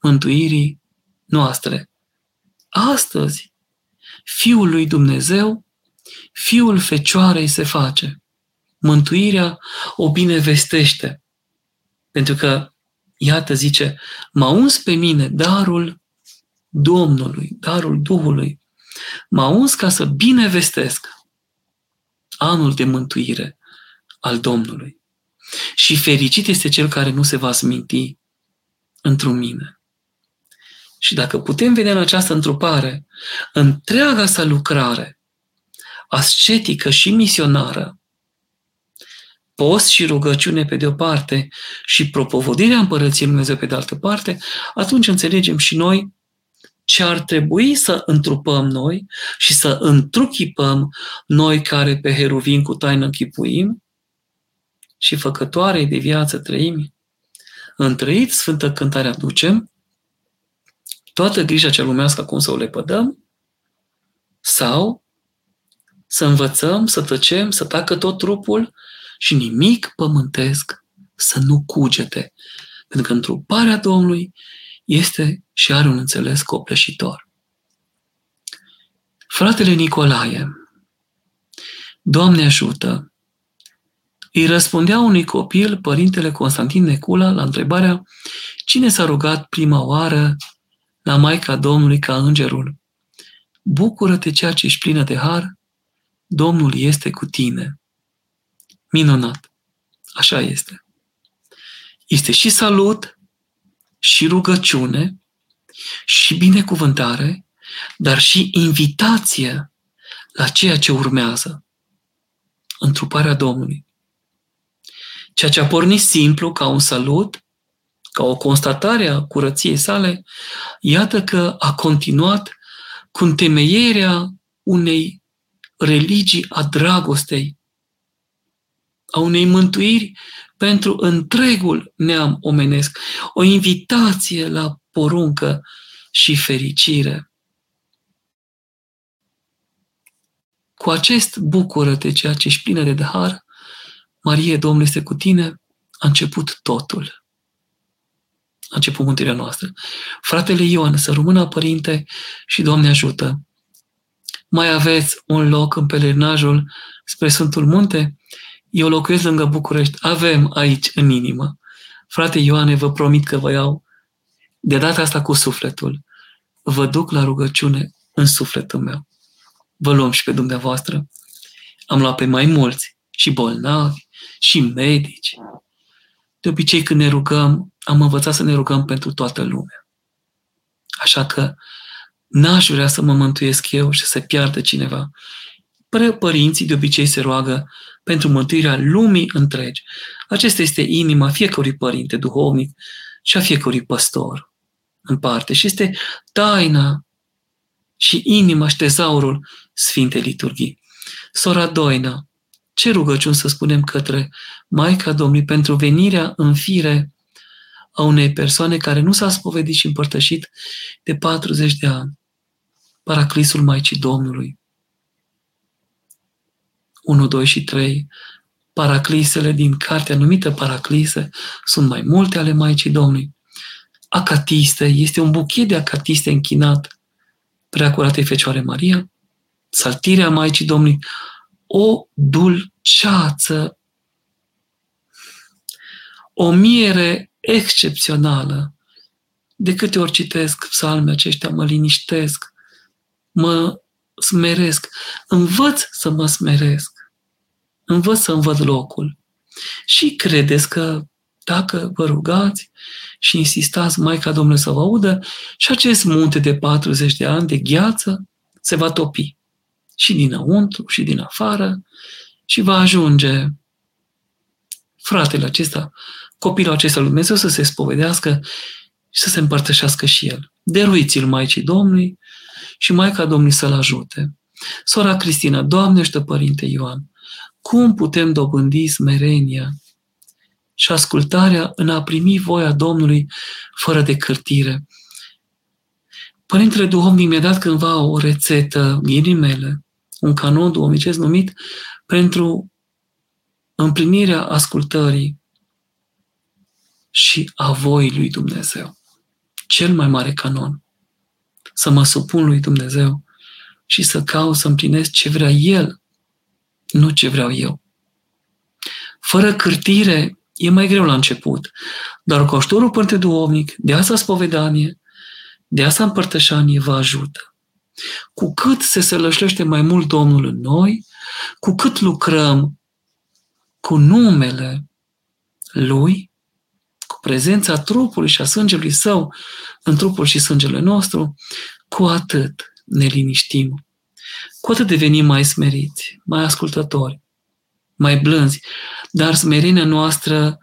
mântuirii noastre. Astăzi, Fiul lui Dumnezeu, Fiul Fecioarei se face. Mântuirea o binevestește. Pentru că iată, zice, m-a uns pe mine darul Domnului, darul Duhului. M-a uns ca să binevestesc anul de mântuire al Domnului. Și fericit este cel care nu se va sminti întru mine. Și dacă putem vedea în această întrupare întreaga sa lucrare, ascetică și misionară, post și rugăciune pe de-o parte și propovădirea Împărăției Lui Dumnezeu pe de-altă parte, atunci înțelegem și noi ce ar trebui să întrupăm noi și să întruchipăm noi care pe heruvim cu taină închipuim și făcătoarei de viață trăim. Întrăit Sfântă Cântare aducem, toată grija cea lumească cum să o lepădăm, sau să învățăm, să tăcem, să tacă tot trupul, și nimic pământesc să nu cugete, pentru că întruparea Domnului este și are un înțeles copleșitor. Fratele Nicolae, Doamne ajută, îi răspundea unui copil părintele Constantin Necula la întrebarea cine s-a rugat prima oară la Maica Domnului ca îngerul. Bucură-te ceea ce ești plină de har, Domnul este cu tine. Minunat! Așa este. Este și salut, și rugăciune, și binecuvântare, dar și invitație la ceea ce urmează, întruparea Domnului. Ceea ce a pornit simplu, ca un salut, ca o constatare a curăției sale, iată că a continuat cu întemeierea unei religii a dragostei, a unei mântuiri pentru întregul neam omenesc, o invitație la poruncă și fericire. Cu acest bucură-te, ceea ce ești plină de dar, Marie, Domnul este cu tine, a început totul. A început mântuirea noastră. Fratele Ioan, să rămână, Părinte, și Doamne ajută! Mai aveți un loc în pelerinajul spre Sfântul Munte? Eu locuiesc lângă București. Avem aici în inimă. Frate Ioane, vă promit că vă iau de data asta cu sufletul. Vă duc la rugăciune în sufletul meu. Vă luăm și pe dumneavoastră. Am luat pe mai mulți, și bolnavi, și medici. De obicei când ne rugăm, am învățat să ne rugăm pentru toată lumea. Așa că n-aș vrea să mă mântuiesc eu și să piardă cineva. Părinții de obicei se roagă pentru mântuirea lumii întregi. Acesta este inima fiecărui părinte duhovnic și a fiecărui păstor în parte. Și este taina și inima și tezaurul Sfintei Liturghii. Sora Doina, ce rugăciuni să spunem către Maica Domnului pentru venirea în fire a unei persoane care nu s-a spovedit și împărtășit de 40 de ani. Paraclisul Maicii Domnului. 1, 2 și 3, paraclisele din cartea numită Paraclise, sunt mai multe ale Maicii Domnului. Acatiste, este un buchet de acatiste închinat Preacuratei Fecioare Maria, saltirea Maicii Domnului, o dulceață, o miere excepțională. De câte ori citesc psalmele aceștia, mă liniștesc, mă smeresc. Învăț să mă smeresc. Învăț să învăț locul. Și credeți că dacă vă rugați și insistați, Maica Domnului să vă audă, și acest munte de 40 de ani de gheață se va topi. Și dinăuntru, și din afară, și va ajunge fratele acesta, copilul acesta lui Dumnezeu, să se spovedească și să se împărtășească și el. Dăruiți-l Maicii Domnului și Maica Domnului să-l ajute. Sora Cristina, Doamnește Părinte Ioan, cum putem dobândi smerenia și ascultarea în a primi voia Domnului fără de cârtire? Părintele duhovnic mi-a dat cândva o rețetă, ghilimele, un canon duhovnicesc numit pentru împlinirea ascultării și a voii lui Dumnezeu. Cel mai mare canon. Să mă supun lui Dumnezeu și să caut să împlinesc ce vrea El, nu ce vreau eu. Fără cârtire e mai greu la început, dar cu ajutorul Părinte Duhovnic, de asta spovedanie, de asta împărtășanie vă ajută. Cu cât se sălășlește mai mult Domnul în noi, cu cât lucrăm cu numele Lui, cu prezența trupului și a sângelui Său în trupul și sângele nostru, cu atât ne liniștim, cu atât devenim mai smeriți, mai ascultători, mai blânzi. Dar smerenia noastră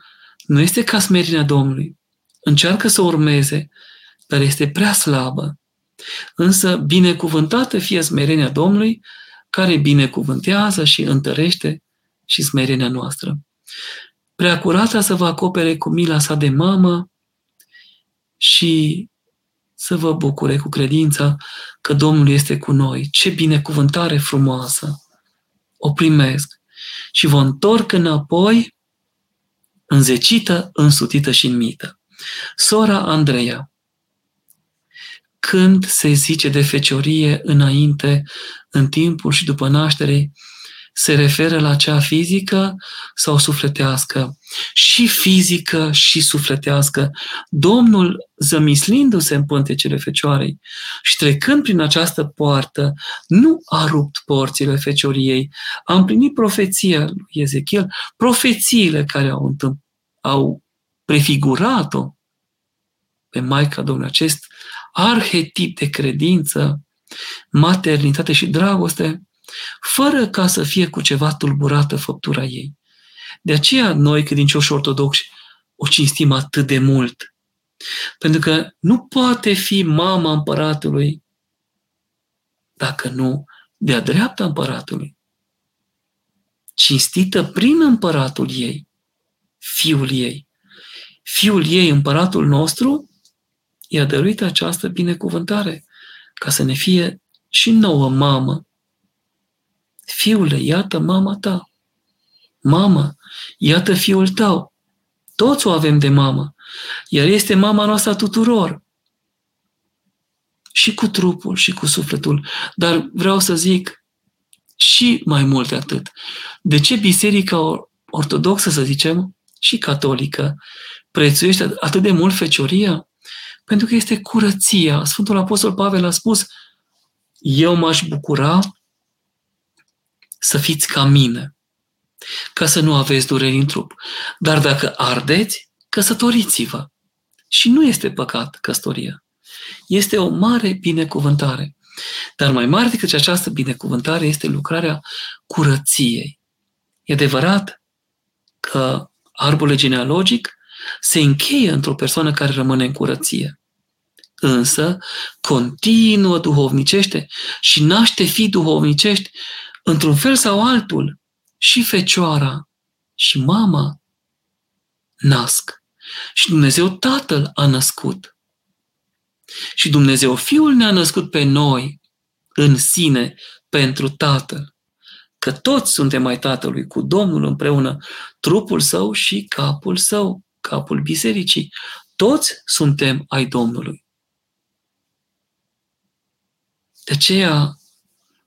nu este ca smerenia Domnului. Încearcă să urmeze, dar este prea slabă. Însă binecuvântată fie smerenia Domnului, care binecuvântează și întărește și smerenia noastră. Preacurata să vă acopere cu mila sa de mamă și să vă bucure cu credința că Domnul este cu noi. Ce binecuvântare frumoasă! O primesc și vă întorc înapoi înzecită, însutită și înmită. Sora Andreea, când se zice de feciorie înainte, în timpul și după naștere, se referă la cea fizică sau sufletească? Și fizică și sufletească. Domnul, zămislindu-se în pântecele Fecioarei și trecând prin această poartă, nu a rupt porțile fecioriei, a împlinit profeția lui Ezechiel, profețiile care au prefigurat-o pe Maica Domnului, acest arhetip de credință, maternitate și dragoste, fără ca să fie cu ceva tulburată făptura ei. De aceea noi, credincioși ortodoxi, o cinstim atât de mult. Pentru că nu poate fi mama împăratului dacă nu de-a dreapta împăratului. Cinstită prin împăratul ei, fiul ei. Fiul ei, împăratul nostru, i-a dăruit această binecuvântare ca să ne fie și nouă mamă. Fiule, iată mama ta. Mamă, iată fiul tău. Toți o avem de mamă, iar este mama noastră a tuturor. Și cu trupul, și cu sufletul. Dar vreau să zic și mai mult de atât. De ce biserica ortodoxă, să zicem, și catolică, prețuiește atât de mult fecioria? Pentru că este curăția. Sfântul Apostol Pavel a spus: eu m-aș bucura să fiți ca mine, ca să nu aveți dureri în trup. Dar dacă ardeți, căsătoriți-vă. Și nu este păcat căsătoria. Este o mare binecuvântare. Dar mai mare decât această binecuvântare este lucrarea curăției. E adevărat că arborele genealogic se încheie într-o persoană care rămâne în curăție. Însă continuă duhovnicește și naște fii duhovnicești într-un fel sau altul. Și fecioara și mama nasc. Și Dumnezeu Tatăl a născut. Și Dumnezeu Fiul ne-a născut pe noi în sine pentru Tatăl. Că toți suntem ai Tatălui, cu Domnul împreună, trupul său și capul său, capul bisericii. Toți suntem ai Domnului. De aceea,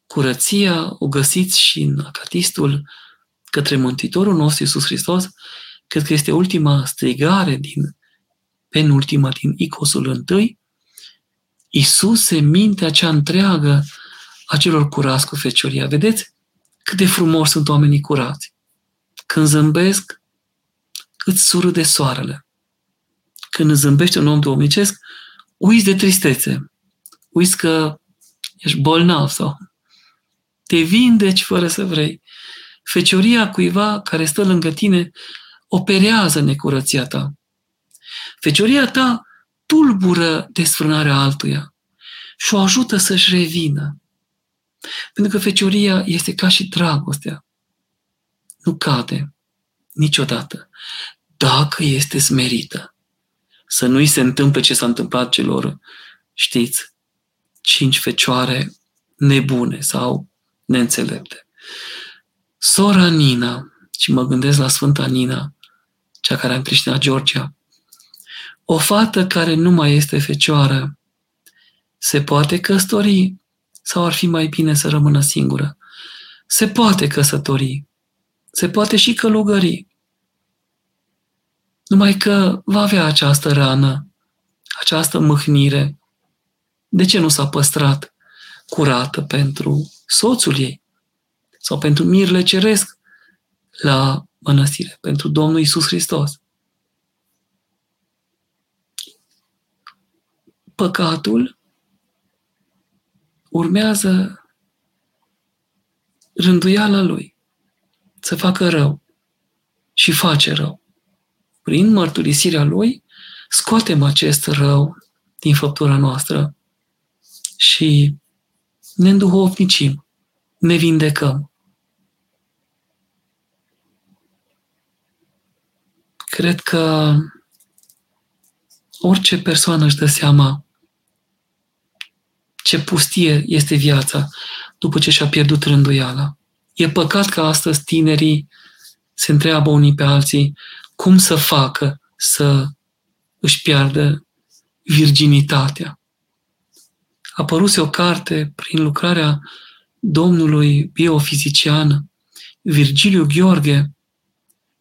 curăția o găsiți și în acatistul către Mântuitorul nostru Iisus Hristos. Cred că este ultima strigare, penultima din icosul întâi. Iisuse, mintea cea întreagă a celor curați cu fecioria. Vedeți cât de frumos sunt oamenii curați. Când zâmbesc, îți surâde soarele. Când zâmbește un om duhovnicesc, uiți de tristețe. Uiți că ești bolnav sau te vindeci fără să vrei. Fecioria cuiva care stă lângă tine operează necurăția ta. Fecioria ta tulbură desfrânarea altuia și o ajută să-și revină. Pentru că fecioria este ca și dragostea. Nu cade niciodată dacă este smerită. Să nu-i se întâmple ce s-a întâmplat celor, știți, 5 fecioare nebune sau neînțelepte. Sora Nina, și mă gândesc la Sfânta Nina, cea care a împrieștinat Georgia, o fată care nu mai este fecioară, se poate căsători sau ar fi mai bine să rămână singură? Se poate căsători, se poate și călugări, numai că va avea această rană, această mâhnire. De ce nu s-a păstrat curată pentru soțul ei sau pentru mirele ceresc la mănăstire, pentru Domnul Iisus Hristos? Păcatul urmează rânduiala lui să facă rău și face rău. Prin mărturisirea lui scoatem acest rău din făptura noastră și ne înduhovnicim, ne vindecăm. Cred că orice persoană își dă seama ce pustie este viața după ce și-a pierdut rânduiala. E păcat că astăzi tinerii se întreabă unii pe alții cum să facă să își piardă virginitatea. Apăruse o carte prin lucrarea domnului biofizician Virgiliu Gheorghe,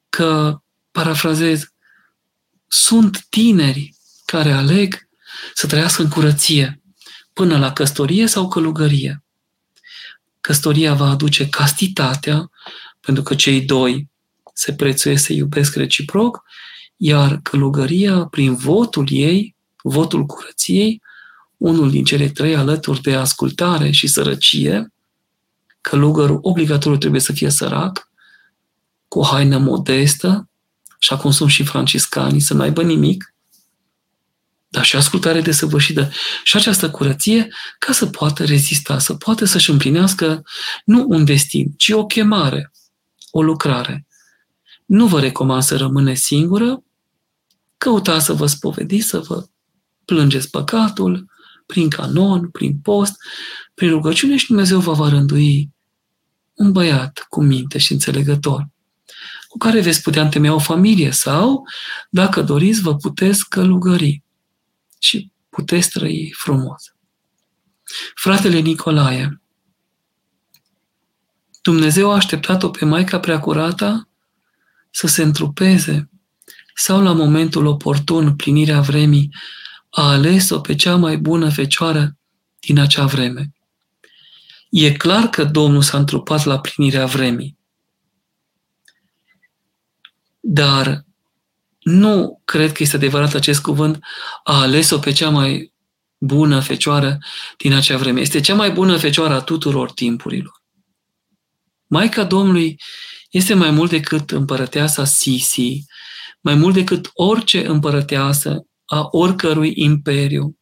că, parafrazez, sunt tineri care aleg să trăiască în curăție până la căsătorie sau călugărie. Căsătoria va aduce castitatea, pentru că cei doi se prețuiesc, se iubesc reciproc, iar călugăria, prin votul ei, votul curăției, unul din cele trei alături de ascultare și sărăcie, călugărul obligatoriu trebuie să fie sărac, cu o haină modestă, și acum sunt și franciscanii, să n-aibă nimic, dar și ascultare desăvârșită și această curăție ca să poată rezista, să poată să-și împlinească nu un destin, ci o chemare, o lucrare. Nu vă recomand să rămâneți singură, căutați să vă spovediți, să vă plângeți păcatul prin canon, prin post, prin rugăciune și Dumnezeu vă va rândui un băiat cu minte și înțelegător, cu care veți putea întemeia o familie sau, dacă doriți, vă puteți călugări și puteți trăi frumos. Fratele Nicolae, Dumnezeu a așteptat-o pe Maica Preacurata să se întrupeze sau la momentul oportun, plinirea vremii, a ales-o pe cea mai bună fecioară din acea vreme. E clar că Domnul s-a întrupat la plinirea vremii, dar nu cred că este adevărat acest cuvânt, a ales-o pe cea mai bună fecioară din acea vreme. Este cea mai bună fecioară a tuturor timpurilor. Maica Domnului este mai mult decât împărăteasa Sisi, mai mult decât orice împărăteasă a oricărui imperiu.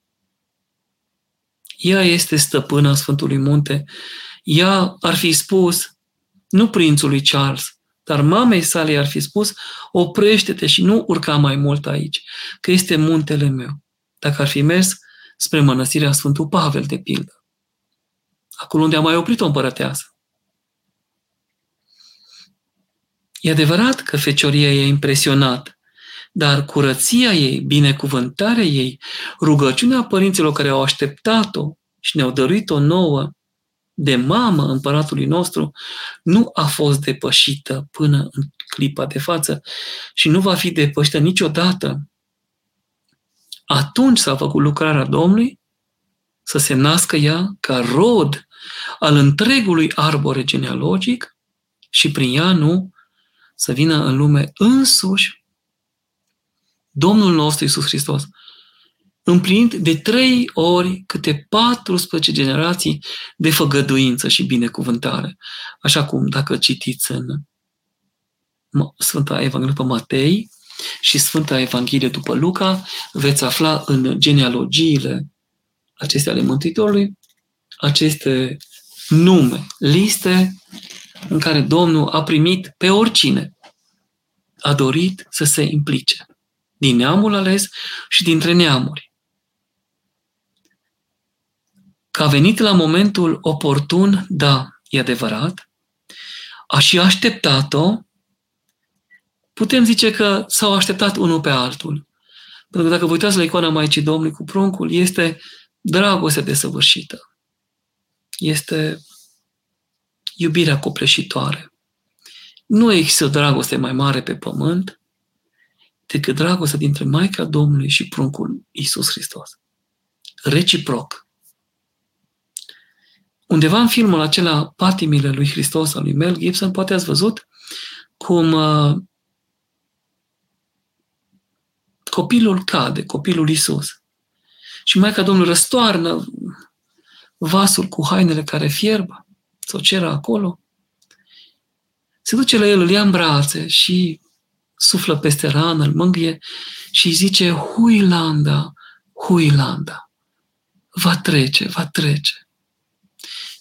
Ea este stăpâna Sfântului Munte. Ea ar fi spus, nu prințului Charles, dar mamei sale ar fi spus, oprește-te și nu urca mai mult aici, că este muntele meu. Dacă ar fi mers spre mănăstirea Sfântul Pavel, de pildă, acolo unde a mai oprit o împărăteasă. E adevărat că fecioria i-a impresionat, dar curăția ei, binecuvântarea ei, rugăciunea părinților care au așteptat-o și ne-au dăruit-o nouă, de mamă împăratului nostru, nu a fost depășită până în clipa de față și nu va fi depășită niciodată. Atunci s-a făcut lucrarea Domnului să se nască ea ca rod al întregului arbore genealogic și prin ea nu să vină în lume însuși Domnul nostru Iisus Hristos, împlinind de 3 ori câte 14 generații de făgăduință și binecuvântare. Așa cum, dacă citiți în Sfânta Evanghelie după Matei și Sfânta Evanghelie după Luca, veți afla în genealogiile acestea ale Mântuitorului aceste nume, liste în care Domnul a primit pe oricine a dorit să se implice, din neamul ales și dintre neamuri. Că a venit la momentul oportun, da, e adevărat, a și așteptat-o, putem zice că s-au așteptat unul pe altul. Pentru că dacă vă uitați la icoana Maicii Domnului cu pruncul, este dragoste desăvârșită. Este iubirea copleșitoare. Nu există dragoste mai mare pe pământ decât dragostea dintre Maica Domnului și pruncul Iisus Hristos. Reciproc. Undeva în filmul acela, Patimile lui Hristos, al lui Mel Gibson, poate ați văzut cum copilul cade, copilul Iisus. Și Maica Domnului răstoarnă vasul cu hainele care fierb, s-o ceră acolo, se duce la el, îl ia în brațe și suflă peste rană, îl mângâie și îi zice, Huilanda, Huilanda, va trece, va trece.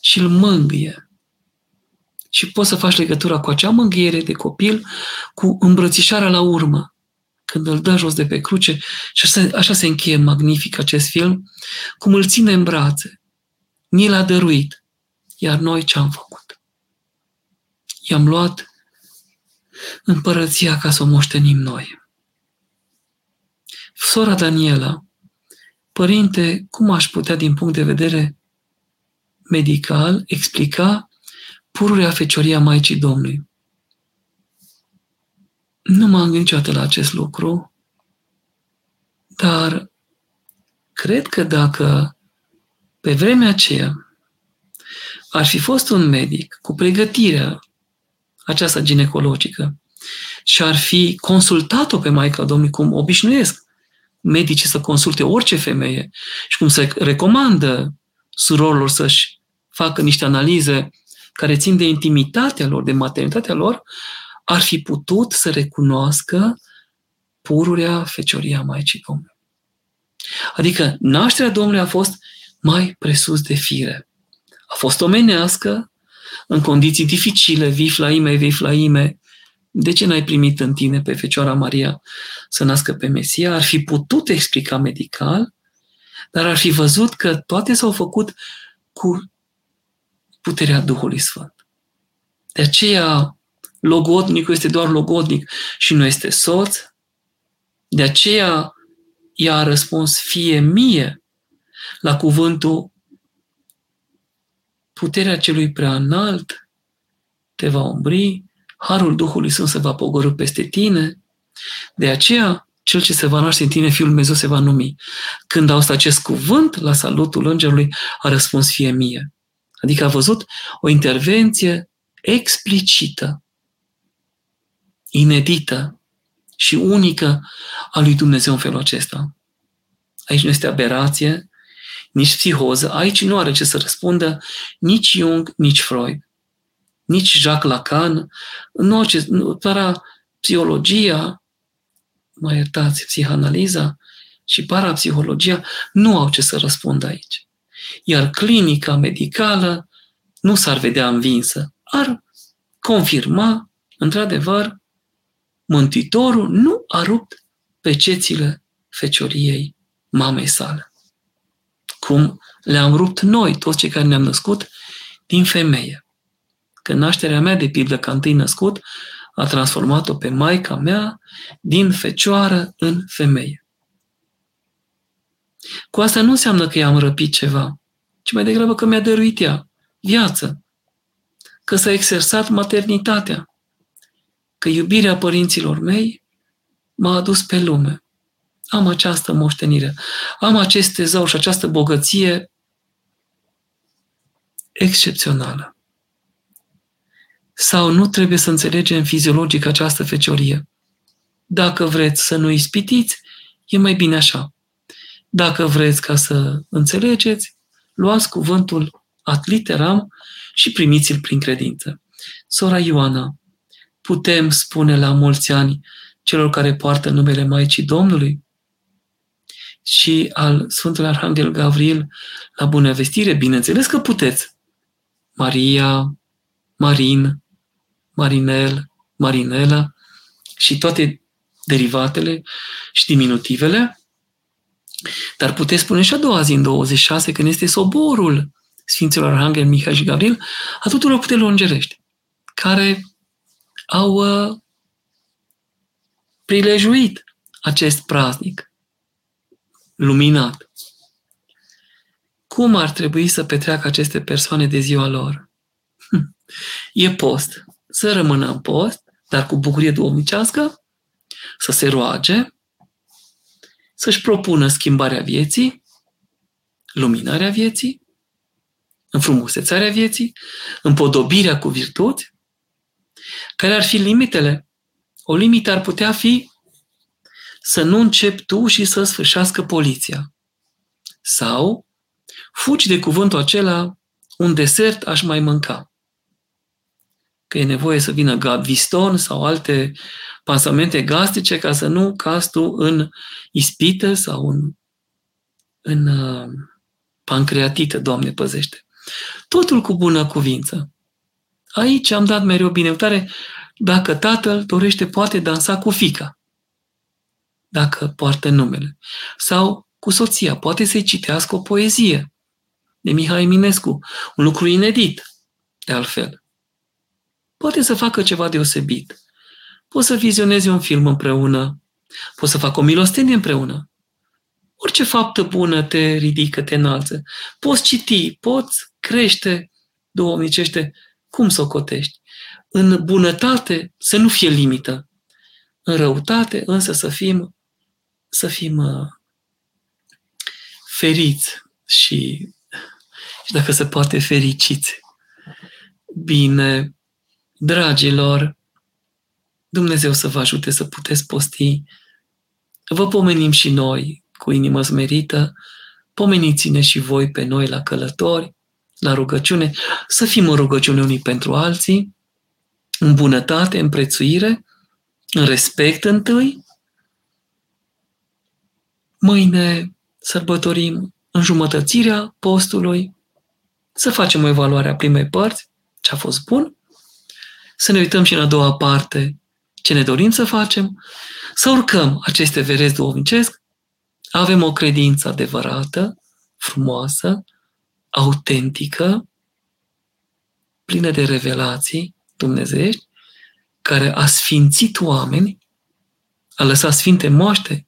Și îl mângâie. Și poți să faci legătura cu acea mângâiere de copil cu îmbrățișarea la urmă, când îl dă jos de pe cruce. Și așa se încheie magnific acest film, cum îl ține în brațe. Ni l-a dăruit. Iar noi ce-am făcut? I-am luat împărăția ca să o moștenim noi. Sora Daniela, părinte, cum aș putea din punct de vedere medical explica pururea fecioria Maicii Domnului? Nu m-am gândit niciodată la acest lucru, dar cred că dacă pe vremea aceea ar fi fost un medic cu pregătirea aceasta ginecologică și ar fi consultat-o pe Maica Domnului, cum obișnuiesc medicii să consulte orice femeie și cum se recomandă surorilor să-și facă niște analize care țin de intimitatea lor, de maternitatea lor, ar fi putut să recunoască pururea fecioria Maicii Domnului. Adică nașterea Domnului a fost mai presus de fire. A fost omenească, în condiții dificile, vii flaime, vii flaime. De ce n-ai primit în tine pe Fecioara Maria să nască pe Mesia? Ar fi putut explica medical, dar ar fi văzut că toate s-au făcut cu puterea Duhului Sfânt. De aceea logodnicul este doar logodnic și nu este soț. De aceea ea a răspuns fie mie la cuvântul puterea celui preanalt te va umbri, harul Duhului Sfânt se va pogorî peste tine. De aceea, cel ce se va naște în tine, Fiul Dumnezeu se va numi. Când a auzit acest cuvânt, la salutul îngerului, a răspuns fie mie. Adică a văzut o intervenție explicită, inedită și unică a lui Dumnezeu în felul acesta. Aici nu este aberație, nici psihoză, aici nu are ce să răspundă nici Jung, nici Freud, nici Jacques Lacan, parapsihologia, mă iertați, psihanaliza și parapsihologia nu au ce să răspundă aici. Iar clinica medicală nu s-ar vedea învinsă, ar confirma, într-adevăr, Mântuitorul nu a rupt pecețile fecioriei mamei sale, cum le-am rupt noi, toți cei care ne-am născut, din femeie. Că nașterea mea, de pildă, ca întâi născut, a transformat-o pe maica mea din fecioară în femeie. Cu asta nu înseamnă că i-am răpit ceva, ci mai degrabă că mi-a dăruit ea viață, că s-a exersat maternitatea, că iubirea părinților mei m-a adus pe lume. Am această moștenire, am acest tezaur și această bogăție excepțională. Sau nu trebuie să înțelegem fiziologic această feciorie. Dacă vreți să nu ispitiți, e mai bine așa. Dacă vreți ca să înțelegeți, luați cuvântul ad literam și primiți-l prin credință. Sora Ioana, putem spune la mulți ani celor care poartă numele Maicii Domnului și al Sfântului Arhanghel Gavril la Buna Vestire? Bineînțeles că puteți. Maria, Marin, Marinel, Marinela și toate derivatele și diminutivele. Dar puteți spune și a doua zi, în 26, când este soborul Sfinților Arhanghel, Mihai și Gavril, a tuturor puterilor îngerești, care au prilejuit acest praznic luminat. Cum ar trebui să petreacă aceste persoane de ziua lor? E post. Să rămână în post, dar cu bucurie duhovnicească, să se roage, să-și propună schimbarea vieții, luminarea vieții, înfrumusețarea vieții, împodobirea cu virtuți. Care ar fi limitele? O limită ar putea fi să nu începi tu și să sfârșească poliția. Sau fugi de cuvântul acela, un desert aș mai mânca. Că e nevoie să vină Gaviston sau alte pansamente gastrice ca să nu cazi tu în ispită sau în pancreatită, Doamne păzește. Totul cu bună cuvință. Aici am dat mereu binecuvântare. Dacă tatăl dorește, poate dansa cu fiica, dacă poartă numele. Sau cu soția, poate să-i citească o poezie de Mihai Eminescu, un lucru inedit, de altfel. Poate să facă ceva deosebit. Poți să vizionezi un film împreună, poți să facă o milostenie împreună. Orice faptă bună te ridică, te înalță. Poți citi, poți crește duhovnicește. Cum să o cotești? În bunătate să nu fie limită. În răutate însă să fim feriți și dacă se poate fericiți. Bine, dragilor, Dumnezeu să vă ajute să puteți posti vă pomenim și noi cu inimă smerită, pomeniți-ne și voi pe noi la călători, la rugăciune, să fim în rugăciune unii pentru alții, în bunătate, în prețuire, în respect întâi. Mâine sărbătorim înjumătățirea postului, să facem o evaluare a primei părți, ce a fost bun, să ne uităm și în a doua parte ce ne dorim să facem, să urcăm aceste verezi duhovnicesc, avem o credință adevărată, frumoasă, autentică, plină de revelații dumnezeiești, care a sfințit oameni, a lăsat sfinte moaște,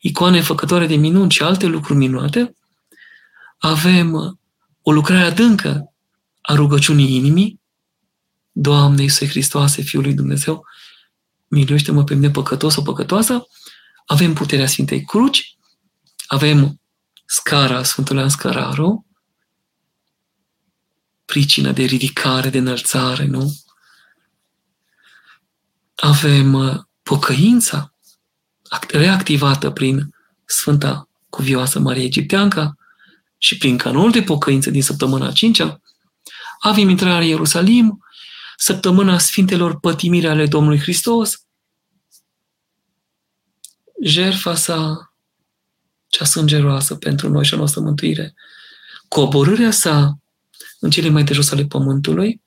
icoane făcătoare de minuni și alte lucruri minunate. Avem o lucrare adâncă a rugăciunii inimii. Doamne Iisuse Hristoase, Fiul lui Dumnezeu, miluiește-mă pe mine păcătos sau păcătoasă. Avem puterea Sfintei Cruci, avem scara Sfântului Anscăraru, pricină de ridicare, de înălțare, nu? Avem pocăința reactivată prin Sfânta Cuvioasă Maria Egipteanca și prin canonul de pocăință din săptămâna 5-a. Avem intrarea în Ierusalim, săptămâna Sfintelor Pătimire ale Domnului Hristos, jertfa sa cea sângeroasă pentru noi și a noastră mântuire, coborârea sa în cele mai de jos ale pământului,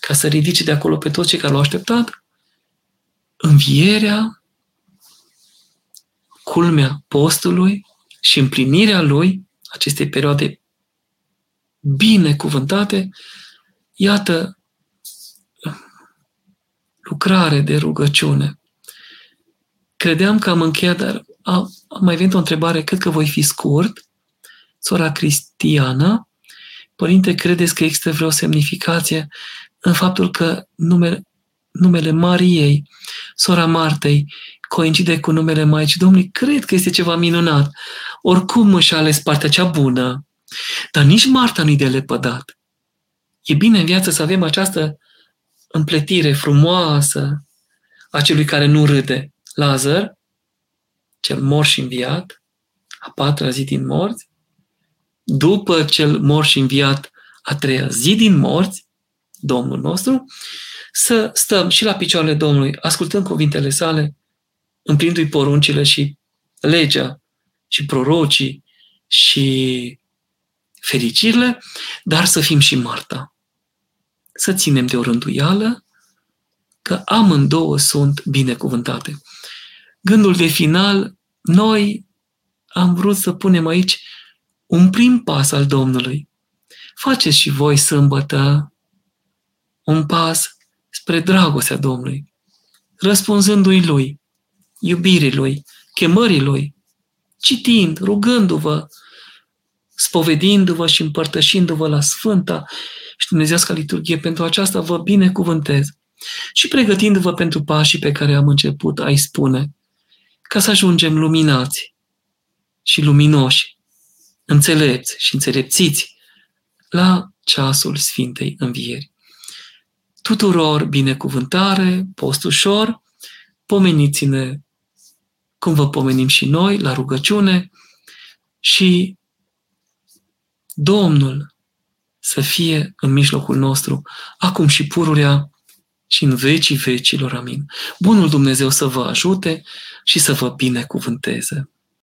ca să ridice de acolo pe toți cei care l-au așteptat, învierea, culmea postului și împlinirea lui, acestei perioade binecuvântate. Iată, lucrare de rugăciune. Credeam că am încheiat, dar a mai venit o întrebare, cred că voi fi scurt. Sora Cristiana, părinte, credeți că există vreo semnificație în faptul că numele Mariei, sora Martei, coincide cu numele Maicii Domnului? Cred că este ceva minunat. Oricum și-a ales partea cea bună, dar nici Marta nu-i de lepădat. E bine în viață să avem această împletire frumoasă a celui care nu râde. Lazăr, cel mor și înviat, a patra zi din morți, după cel mor și înviat, a treia zi din morți, Domnul nostru, să stăm și la picioarele Domnului, ascultând cuvintele sale, împlinindu-i poruncile și legea și prorocii și fericirile, dar să fim și Marta. Să ținem de o rânduială că amândouă sunt binecuvântate. Gândul de final, noi am vrut să punem aici un prim pas al Domnului. Faceți și voi sâmbătă un pas spre dragostea Domnului, răspunzându-i Lui, iubirii Lui, chemării Lui, citind, rugându-vă, spovedindu-vă și împărtășindu-vă la Sfânta și Dumnezeiasca Liturghie. Pentru aceasta vă binecuvântez și pregătindu-vă pentru pașii pe care am început a-i spune, ca să ajungem luminați și luminoși, înțelepți și înțelepțiți la ceasul Sfintei Învieri. Tuturor binecuvântare, post ușor, pomeniți-ne cum vă pomenim și noi la rugăciune și Domnul să fie în mijlocul nostru, acum și pururea și în vecii vecilor. Amin. Bunul Dumnezeu să vă ajute și să vă binecuvânteze.